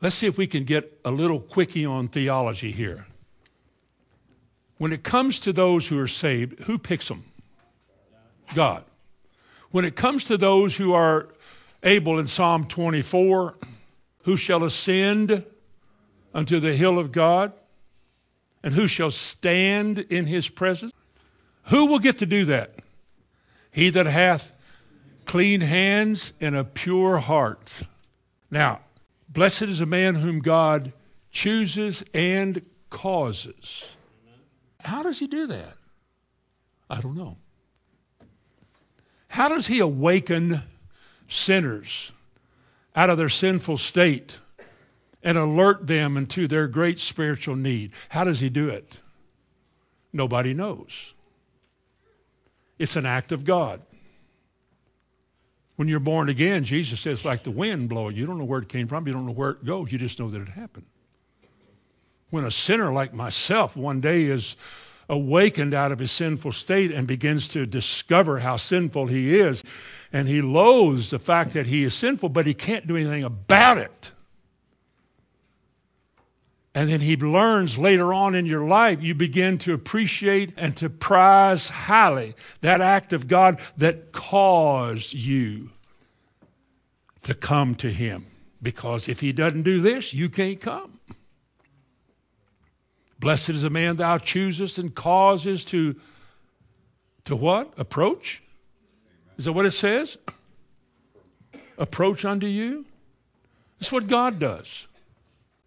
Let's see if we can get a little quickie on theology here. When it comes to those who are saved, who picks them? God. When it comes to those who are able in Psalm 24, who shall ascend unto the hill of God, and who shall stand in his presence? Who will get to do that? He that hath clean hands and a pure heart. Now, blessed is a man whom God chooses, and causes. How does he do that? I don't know. How does he awaken sinners out of their sinful state and alert them into their great spiritual need? How does he do it? Nobody knows. It's an act of God. When you're born again, Jesus says, like the wind blowing. You don't know where it came from. You don't know where it goes. You just know that it happened. When a sinner like myself one day is awakened out of his sinful state and begins to discover how sinful he is, and he loathes the fact that he is sinful, but he can't do anything about it. And then he learns later on in your life, you begin to appreciate and to prize highly that act of God that caused you to come to him. Because if he doesn't do this, you can't come. Blessed is the man thou choosest and causes to what? Approach? Is that what it says? Approach unto you? That's what God does.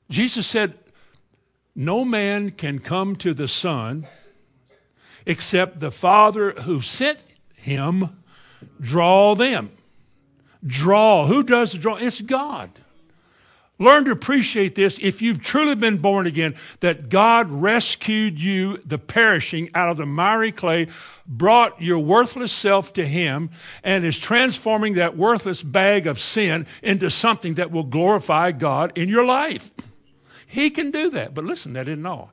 Jesus said, no man can come to the Son except the Father who sent him draw them. Draw. Who does the draw? It's God. Learn to appreciate this if you've truly been born again, that God rescued you, the perishing, out of the miry clay, brought your worthless self to him, and is transforming that worthless bag of sin into something that will glorify God in your life. He can do that. But listen, that isn't all.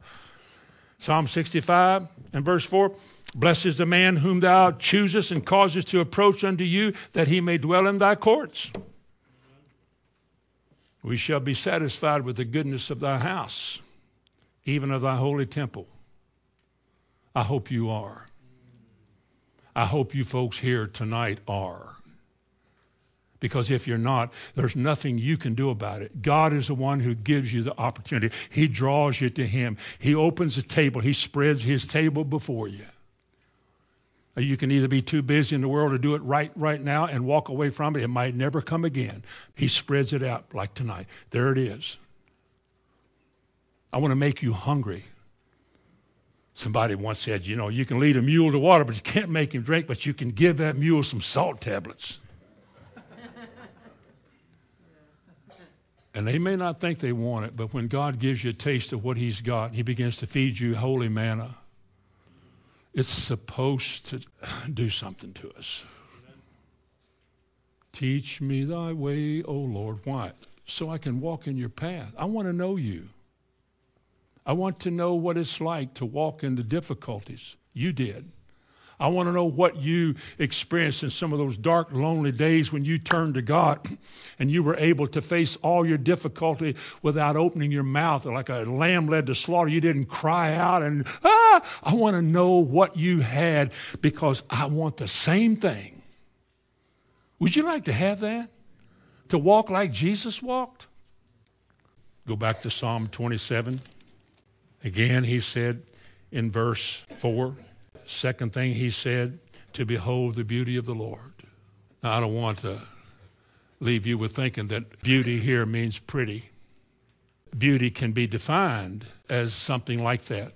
Psalm 65 and verse 4, blessed is the man whom thou choosest and causest to approach unto you, that he may dwell in thy courts. We shall be satisfied with the goodness of thy house, even of thy holy temple. I hope you are. I hope you folks here tonight are. Because if you're not, there's nothing you can do about it. God is the one who gives you the opportunity. He draws you to him. He opens the table. He spreads his table before you. You can either be too busy in the world to do it right now and walk away from it. It might never come again. He spreads it out like tonight. There it is. I want to make you hungry. Somebody once said, you know, you can lead a mule to water, but you can't make him drink, but you can give that mule some salt tablets. And they may not think they want it, but when God gives you a taste of what he's got, he begins to feed you holy manna. It's supposed to do something to us. Amen. Teach me thy way, O Lord. Why? So I can walk in your path. I want to know you. I want to know what it's like to walk in the difficulties you did. I want to know what you experienced in some of those dark, lonely days when you turned to God and you were able to face all your difficulty without opening your mouth. Like a lamb led to slaughter, you didn't cry out and, I want to know what you had because I want the same thing. Would you like to have that? To walk like Jesus walked? Go back to Psalm 27. Again, he said in verse 4, second thing he said, to behold the beauty of the Lord. Now, I don't want to leave you with thinking that beauty here means pretty. Beauty can be defined as something like that.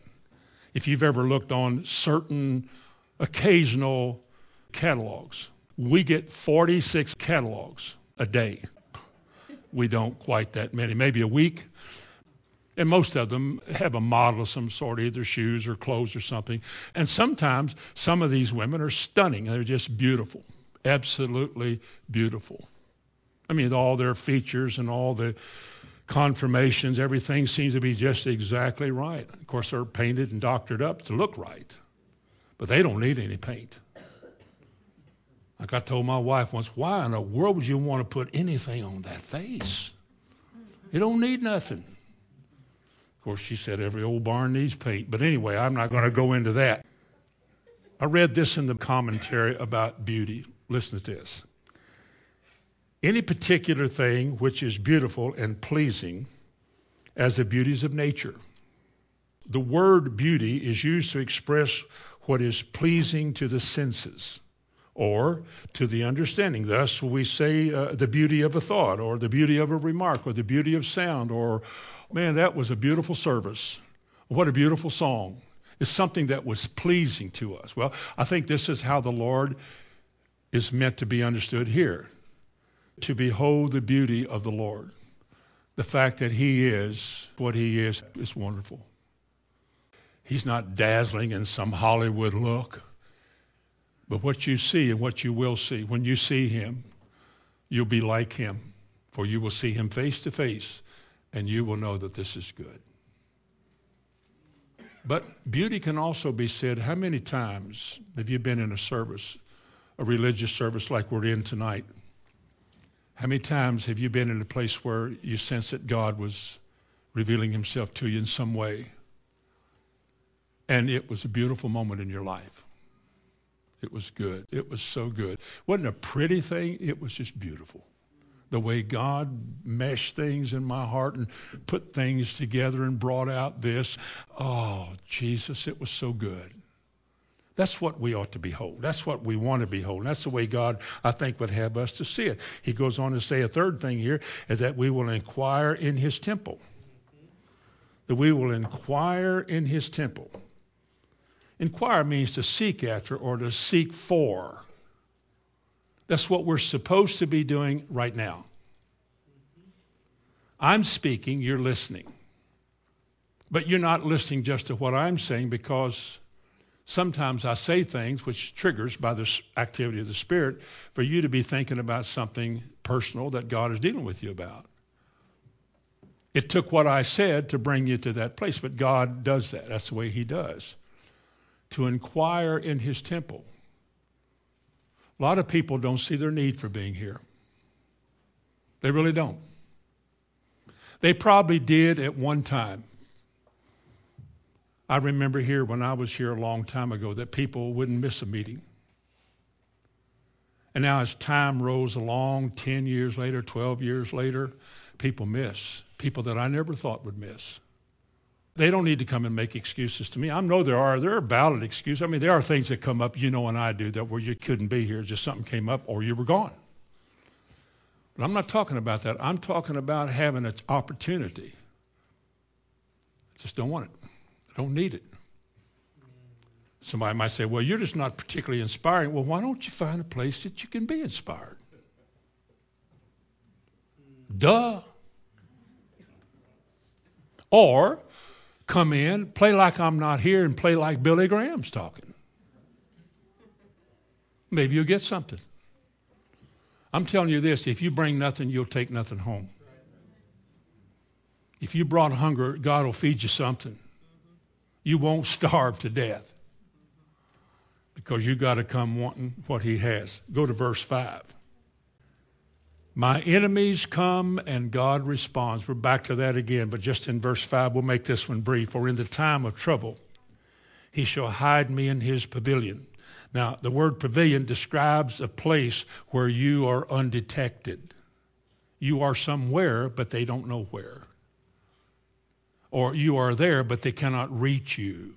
If you've ever looked on certain occasional catalogs, we get 46 catalogs a day. We don't quite that many, maybe a week. And most of them have a model of some sort, either shoes or clothes or something. And sometimes some of these women are stunning. They're just beautiful, absolutely beautiful. I mean, all their features and all the conformations, everything seems to be just exactly right. Of course, they're painted and doctored up to look right, but they don't need any paint. Like I told my wife once, why in the world would you want to put anything on that face? You don't need nothing. Of course, she said every old barn needs paint. But anyway, I'm not going to go into that. I read this in the commentary about beauty. Listen to this. Any particular thing which is beautiful and pleasing as the beauties of nature. The word beauty is used to express what is pleasing to the senses or to the understanding. Thus, we say the beauty of a thought, or the beauty of a remark, or the beauty of sound, or, man, that was a beautiful service. What a beautiful song. It's something that was pleasing to us. Well, I think this is how the Lord is meant to be understood here, to behold the beauty of the Lord. The fact that he is what he is wonderful. He's not dazzling in some Hollywood look. But what you see and what you will see, when you see him, you'll be like him, for you will see him face to face, and you will know that this is good. But beauty can also be said. How many times have you been in a service, a religious service like we're in tonight? How many times have you been in a place where you sense that God was revealing himself to you in some way? And it was a beautiful moment in your life. It was good. It was so good. It wasn't a pretty thing. It was just beautiful. The way God meshed things in my heart and put things together and brought out this. Oh, Jesus, it was so good. That's what we ought to behold. That's what we want to behold. That's the way God, I think, would have us to see it. He goes on to say a third thing here, is that we will inquire in his temple. That we will inquire in his temple. Inquire means to seek after or to seek for. That's what we're supposed to be doing right now. I'm speaking, you're listening. But you're not listening just to what I'm saying, because sometimes I say things which triggers by the activity of the Spirit for you to be thinking about something personal that God is dealing with you about. It took what I said to bring you to that place, but God does that. That's the way he does. To inquire in his temple. A lot of people don't see their need for being here. They really don't. They probably did at one time. I remember here when I was here a long time ago that people wouldn't miss a meeting. And now as time rolls along, 10 years later, 12 years later, people miss. People that I never thought would miss. They don't need to come and make excuses to me. I know there are valid excuses. I mean, there are things that come up, you know, and I do, that where you couldn't be here, just something came up or you were gone. But I'm not talking about that. I'm talking about having an opportunity. I just don't want it. I don't need it. Somebody might say, well, you're just not particularly inspiring. Well, why don't you find a place that you can be inspired? Duh. Or come in, play like I'm not here, and play like Billy Graham's talking. Maybe you'll get something. I'm telling you this, if you bring nothing, you'll take nothing home. If you brought hunger, God will feed you something. You won't starve to death, because you got to come wanting what he has. Go to verse 5. My enemies come and God responds. We're back to that again, but just in verse 5, we'll make this one brief. Or in the time of trouble, he shall hide me in his pavilion. Now, the word pavilion describes a place where you are undetected. You are somewhere, but they don't know where. Or you are there, but they cannot reach you.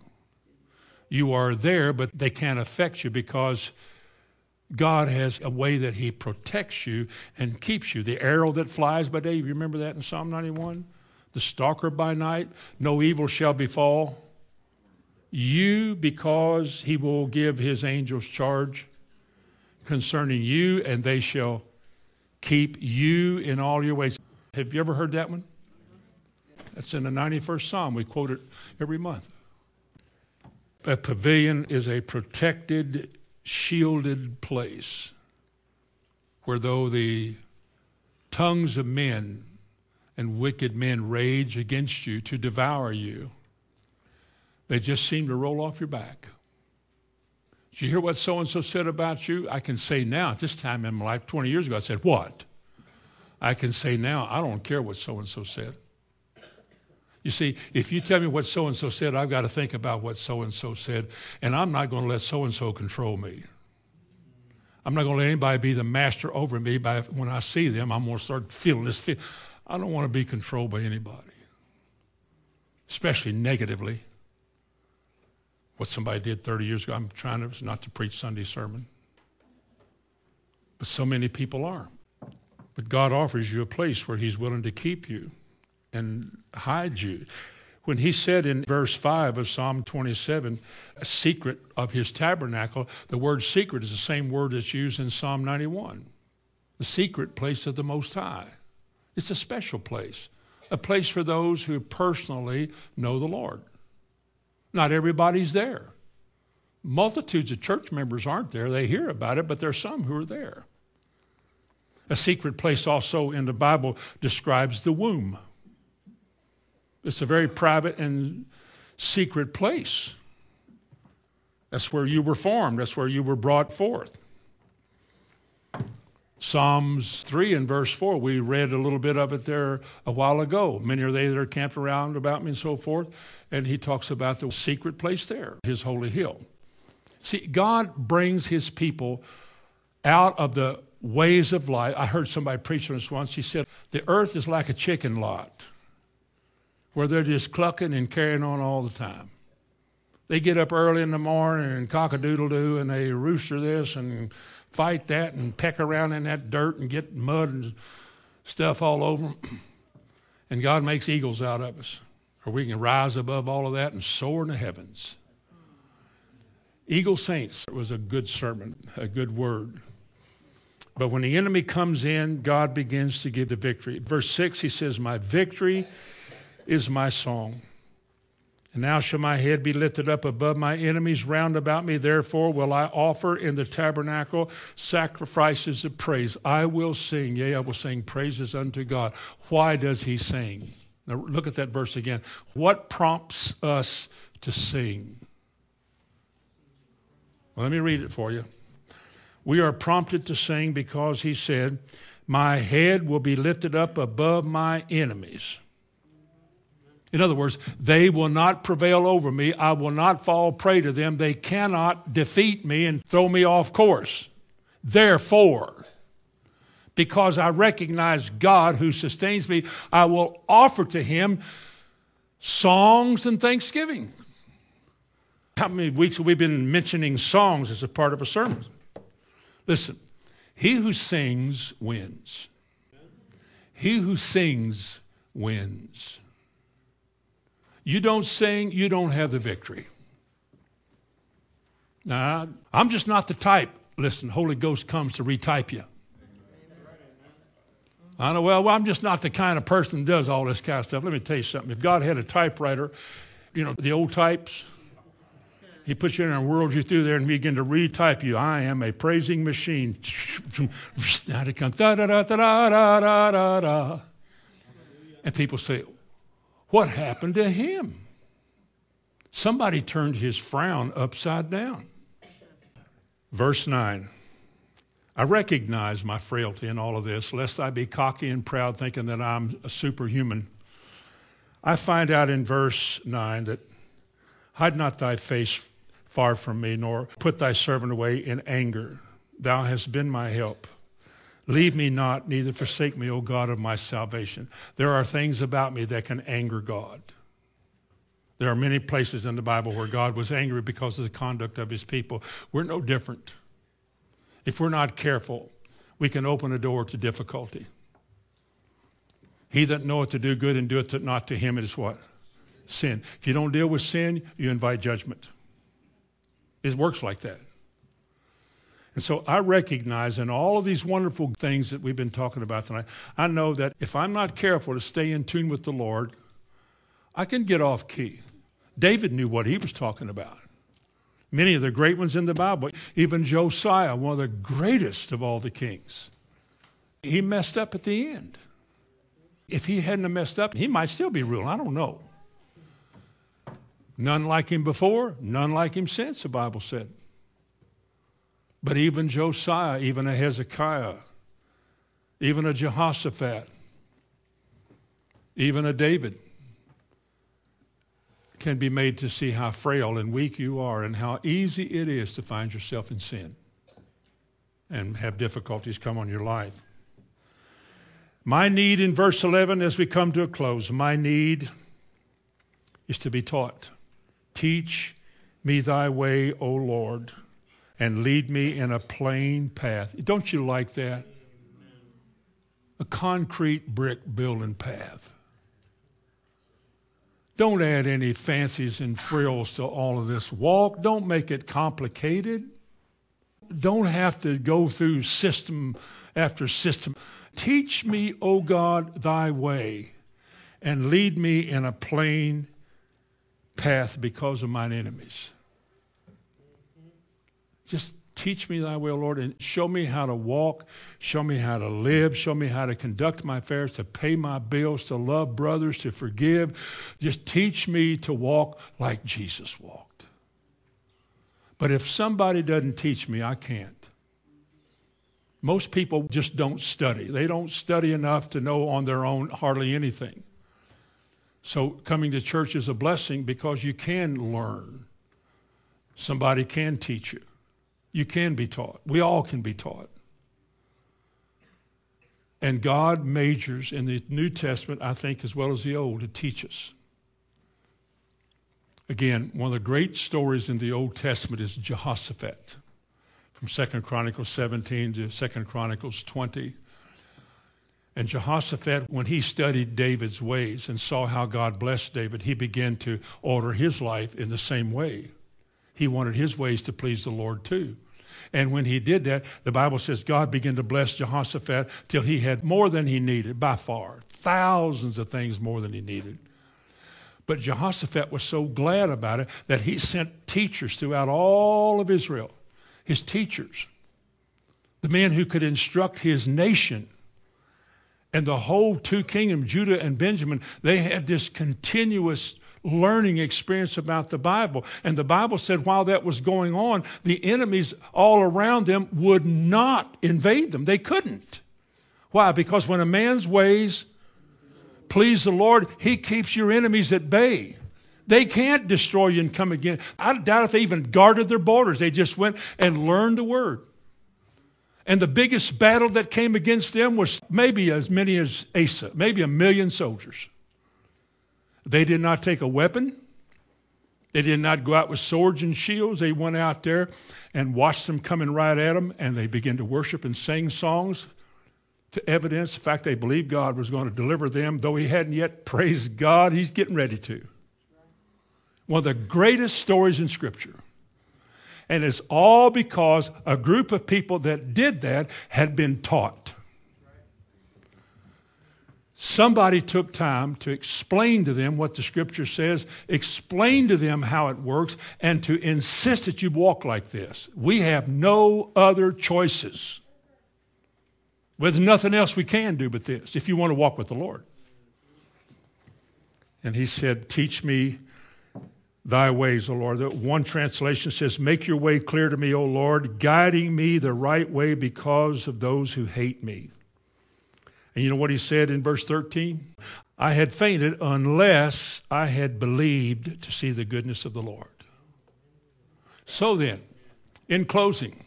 You are there, but they can't affect you, because God has a way that he protects you and keeps you. The arrow that flies by day, you remember that in Psalm 91? The stalker by night, no evil shall befall you, because he will give his angels charge concerning you, and they shall keep you in all your ways. Have you ever heard that one? That's in the 91st Psalm. We quote it every month. A pavilion is a protected, shielded place where, though the tongues of men and wicked men rage against you to devour you, they just seem to roll off your back. Did you hear what so-and-so said about you? I can say now, at this time in my life, 20 years ago, I said, what? I can say now, I don't care what so-and-so said. You see, if you tell me what so-and-so said, I've got to think about what so-and-so said, and I'm not going to let so-and-so control me. I'm not going to let anybody be the master over me. When I see them, I'm going to start feeling this feel. I don't want to be controlled by anybody, especially negatively. What somebody did 30 years ago, I'm trying not to preach Sunday sermon. But so many people are. But God offers you a place where he's willing to keep you and hide you. When he said in verse 5 of Psalm 27, a secret of his tabernacle, the word secret is the same word that's used in Psalm 91. The secret place of the Most High. It's a special place. A place for those who personally know the Lord. Not everybody's there. Multitudes of church members aren't there. They hear about it, but there are some who are there. A secret place also in the Bible describes the womb. It's a very private and secret place. That's where you were formed. That's where you were brought forth. Psalms 3 and verse 4, we read a little bit of it there a while ago. Many are they that are camped around about me and so forth. And he talks about the secret place there, his holy hill. See, God brings his people out of the ways of life. I heard somebody preach on this once. He said, the earth is like a chicken lot where they're just clucking and carrying on all the time. They get up early in the morning and cock-a-doodle-doo and they rooster this and fight that and peck around in that dirt and get mud and stuff all over them. And God makes eagles out of us, or we can rise above all of that and soar in the heavens. Eagle saints, it was a good sermon, a good word. But when the enemy comes in, God begins to give the victory. Verse 6, he says, my victory is my song. And now shall my head be lifted up above my enemies round about me. Therefore will I offer in the tabernacle sacrifices of praise. I will sing, yea, I will sing praises unto God. Why does he sing? Now look at that verse again. What prompts us to sing? Well, let me read it for you. We are prompted to sing because he said, my head will be lifted up above my enemies. In other words, they will not prevail over me. I will not fall prey to them. They cannot defeat me and throw me off course. Therefore, because I recognize God who sustains me, I will offer to him songs and thanksgiving. How many weeks have we been mentioning songs as a part of a sermon? Listen, he who sings wins. He who sings wins. You don't sing, you don't have the victory. Now, I'm just not the type. Listen, Holy Ghost comes to retype you. I know, well, I'm just not the kind of person who does all this kind of stuff. Let me tell you something. If God had a typewriter, you know, the old types, he puts you in and whirls you through there and begin to retype you. I am a praising machine. Now it comes, da-da-da-da-da-da-da-da. And people say, what happened to him? Somebody turned his frown upside down. Verse 9, I recognize my frailty in all of this, lest I be cocky and proud, thinking that I'm a superhuman. I find out in verse 9 that hide not thy face far from me, nor put thy servant away in anger. Thou hast been my help. Leave me not, neither forsake me, O God of my salvation. There are things about me that can anger God. There are many places in the Bible where God was angry because of the conduct of his people. We're no different. If we're not careful, we can open a door to difficulty. He that knoweth to do good and doeth it not to him, it is what? Sin. If you don't deal with sin, you invite judgment. It works like that. And so I recognize in all of these wonderful things that we've been talking about tonight, I know that if I'm not careful to stay in tune with the Lord, I can get off key. David knew what he was talking about. Many of the great ones in the Bible, even Josiah, one of the greatest of all the kings, he messed up at the end. If he hadn't messed up, he might still be ruling. I don't know. None like him before, none like him since, the Bible said. But even Josiah, even a Hezekiah, even a Jehoshaphat, even a David can be made to see how frail and weak you are and how easy it is to find yourself in sin and have difficulties come on your life. My need in verse 11, as we come to a close, my need is to be taught. Teach me thy way, O Lord. and lead me in a plain path. Don't you like that? A concrete brick building path. Don't add any fancies and frills to all of this walk. Don't make it complicated. Don't have to go through system after system. Teach me, O God, thy way, and lead me in a plain path because of mine enemies. Just teach me thy way, O Lord, and show me how to walk, show me how to live, show me how to conduct my affairs, to pay my bills, to love brothers, to forgive. Just teach me to walk like Jesus walked. But if somebody doesn't teach me, I can't. Most people just don't study. They don't study enough to know on their own hardly anything. So coming to church is a blessing because you can learn. Somebody can teach you. You can be taught. We all can be taught. And God majors in the New Testament, I think, as well as the Old, to teach us. Again, one of the great stories in the Old Testament is Jehoshaphat, from 2 Chronicles 17 to 2 Chronicles 20. And Jehoshaphat, when he studied David's ways and saw how God blessed David, he began to order his life in the same way. He wanted his ways to please the Lord, too. And when he did that, the Bible says God began to bless Jehoshaphat till he had more than he needed, by far, thousands of things more than he needed. But Jehoshaphat was so glad about it that he sent teachers throughout all of Israel, his teachers, the men who could instruct his nation. And the whole two kingdoms, Judah and Benjamin, they had this continuous learning experience about the Bible. And the Bible said while that was going on, the enemies all around them would not invade them. They couldn't. Why? Because when a man's ways please the Lord, he keeps your enemies at bay. They can't destroy you and come again. I doubt if they even guarded their borders. They just went and learned the word. And the biggest battle that came against them was maybe as many as Asa, maybe 1,000,000 soldiers. They did not take a weapon. They did not go out with swords and shields. They went out there and watched them coming right at them, and they began to worship and sing songs to evidence the fact they believed God was going to deliver them, though he hadn't yet. Praise God, he's getting ready to. One of the greatest stories in Scripture. And it's all because a group of people that did that had been taught. Somebody took time to explain to them what the Scripture says, explain to them how it works, and to insist that you walk like this. We have no other choices. There's nothing else we can do but this if you want to walk with the Lord. And he said, teach me thy ways, O Lord. One translation says, make your way clear to me, O Lord, guiding me the right way because of those who hate me. And you know what he said in verse 13? I had fainted unless I had believed to see the goodness of the Lord. So then, in closing,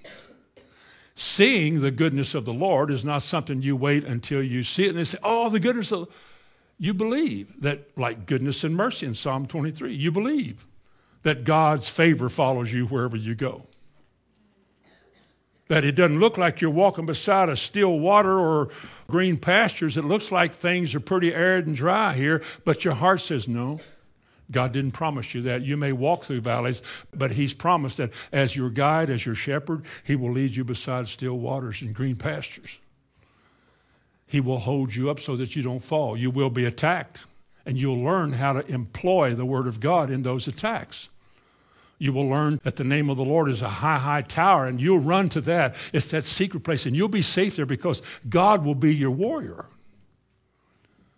seeing the goodness of the Lord is not something you wait until you see it and they say, oh, the goodness of the Lord. You believe that, like goodness and mercy in Psalm 23, you believe that God's favor follows you wherever you go. That it doesn't look like you're walking beside a still water or green pastures. It looks like things are pretty arid and dry here, but your heart says, no, God didn't promise you that. You may walk through valleys, but he's promised that as your guide, as your shepherd, he will lead you beside still waters and green pastures. He will hold you up so that you don't fall. You will be attacked, and you'll learn how to employ the word of God in those attacks. You will learn that the name of the Lord is a high, high tower, and you'll run to that. It's that secret place, and you'll be safe there because God will be your warrior.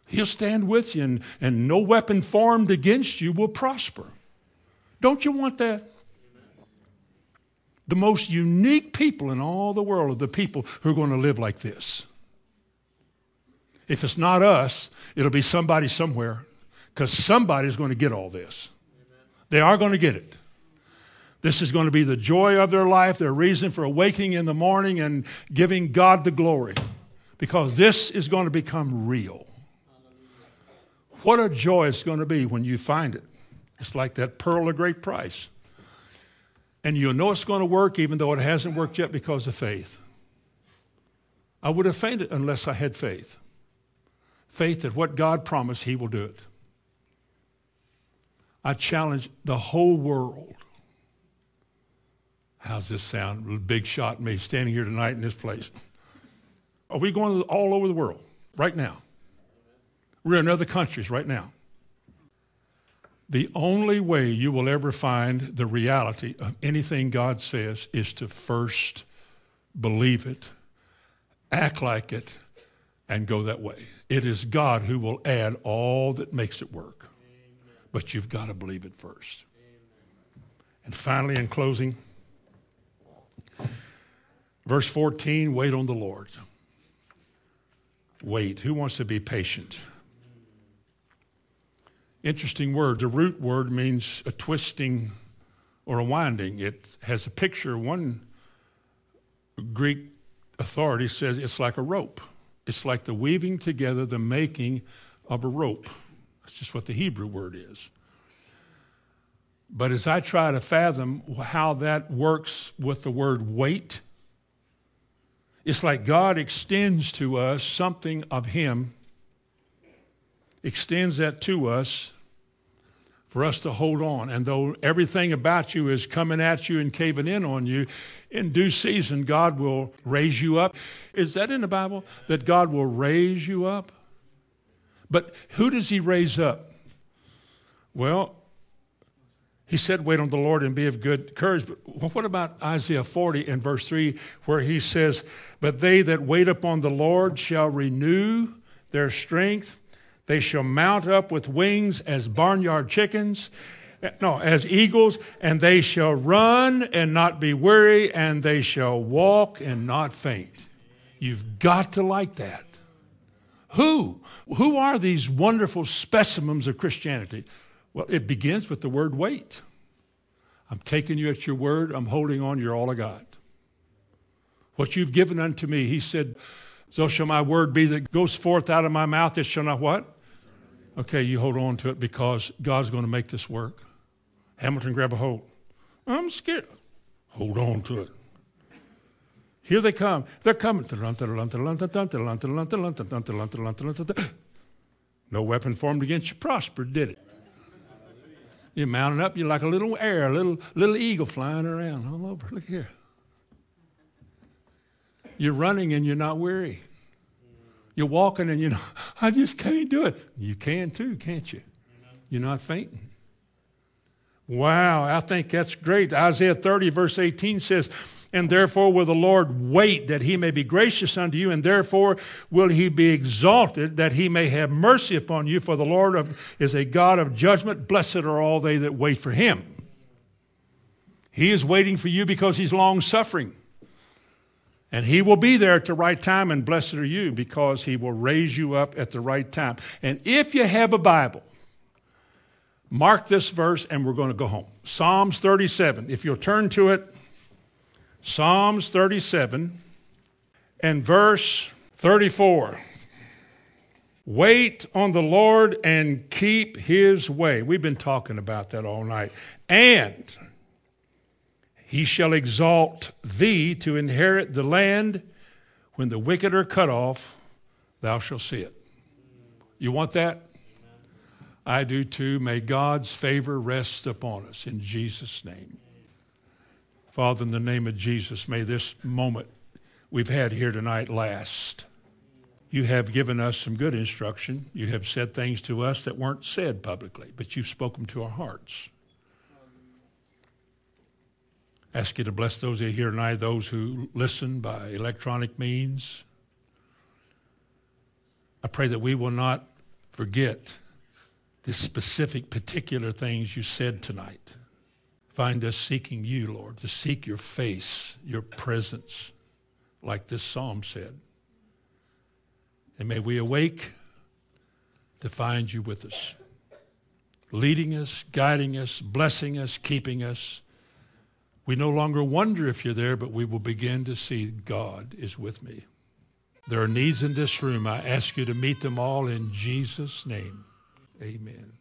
He'll stand with you, and no weapon formed against you will prosper. Don't you want that? The most unique people in all the world are the people who are going to live like this. If it's not us, it'll be somebody somewhere because somebody's going to get all this. They are going to get it. This is going to be the joy of their life, their reason for awaking in the morning and giving God the glory, because this is going to become real. What a joy it's going to be when you find it. It's like that pearl of great price. And you'll know it's going to work even though it hasn't worked yet because of faith. I would have fainted unless I had faith. Faith that what God promised, he will do it. I challenge the whole world. How's this sound? Big shot me standing here tonight in this place. Are we going all over the world right now? We're in other countries right now. The only way you will ever find the reality of anything God says is to first believe it, act like it, and go that way. It is God who will add all that makes it work. Amen. But you've got to believe it first. Amen. And finally, in closing, verse 14, wait on the Lord. Wait. Who wants to be patient? Interesting word. The root word means a twisting or a winding. It has a picture. One Greek authority says it's like a rope. It's like the weaving together, the making of a rope. That's just what the Hebrew word is. But as I try to fathom how that works with the word wait, it's like God extends to us something of him, extends that to us for us to hold on. And though everything about you is coming at you and caving in on you, in due season, God will raise you up. Is that in the Bible? That God will raise you up? But who does he raise up? Well, he said, wait on the Lord and be of good courage. But what about Isaiah 40 and verse 3, where he says, but they that wait upon the Lord shall renew their strength. They shall mount up with wings as barnyard chickens, as eagles, and they shall run and not be weary, and they shall walk and not faint. You've got to like that. Who are these wonderful specimens of Christianity? Well, it begins with the word wait. I'm taking you at your word. I'm holding on. You're all I got. What you've given unto me, he said, so shall my word be that goes forth out of my mouth. It shall not what? Okay, you hold on to it because God's going to make this work. Hamilton, grab a hold. I'm scared. Hold on to it. Here they come. They're coming. No weapon formed against you prospered, did it? You're mounting up. You're like a little air, a little eagle flying around all over. Look here. You're running and you're not weary. You're walking and you know, I just can't do it. You can too, can't you? You're not fainting. Wow, I think that's great. Isaiah 30 verse 18 says, and therefore will the Lord wait that he may be gracious unto you, and therefore will he be exalted that he may have mercy upon you, for the Lord is a God of judgment. Blessed are all they that wait for him. He is waiting for you because he's long-suffering. And he will be there at the right time, and blessed are you, because he will raise you up at the right time. And if you have a Bible, mark this verse, and we're going to go home. Psalms 37. If you'll turn to it, Psalms 37 and verse 34. Wait on the Lord and keep his way. We've been talking about that all night. And he shall exalt thee to inherit the land. When the wicked are cut off, thou shalt see it. You want that? I do too. May God's favor rest upon us in Jesus' name. Father, in the name of Jesus, may this moment we've had here tonight last. You have given us some good instruction. You have said things to us that weren't said publicly, but you've spoken to our hearts. Ask you to bless those that are here tonight, those who listen by electronic means. I pray that we will not forget the specific, particular things you said tonight. Find us seeking you, Lord, to seek your face, your presence, like this psalm said. And may we awake to find you with us, leading us, guiding us, blessing us, keeping us. We no longer wonder if you're there, but we will begin to see God is with me. There are needs in this room. I ask you to meet them all in Jesus' name. Amen.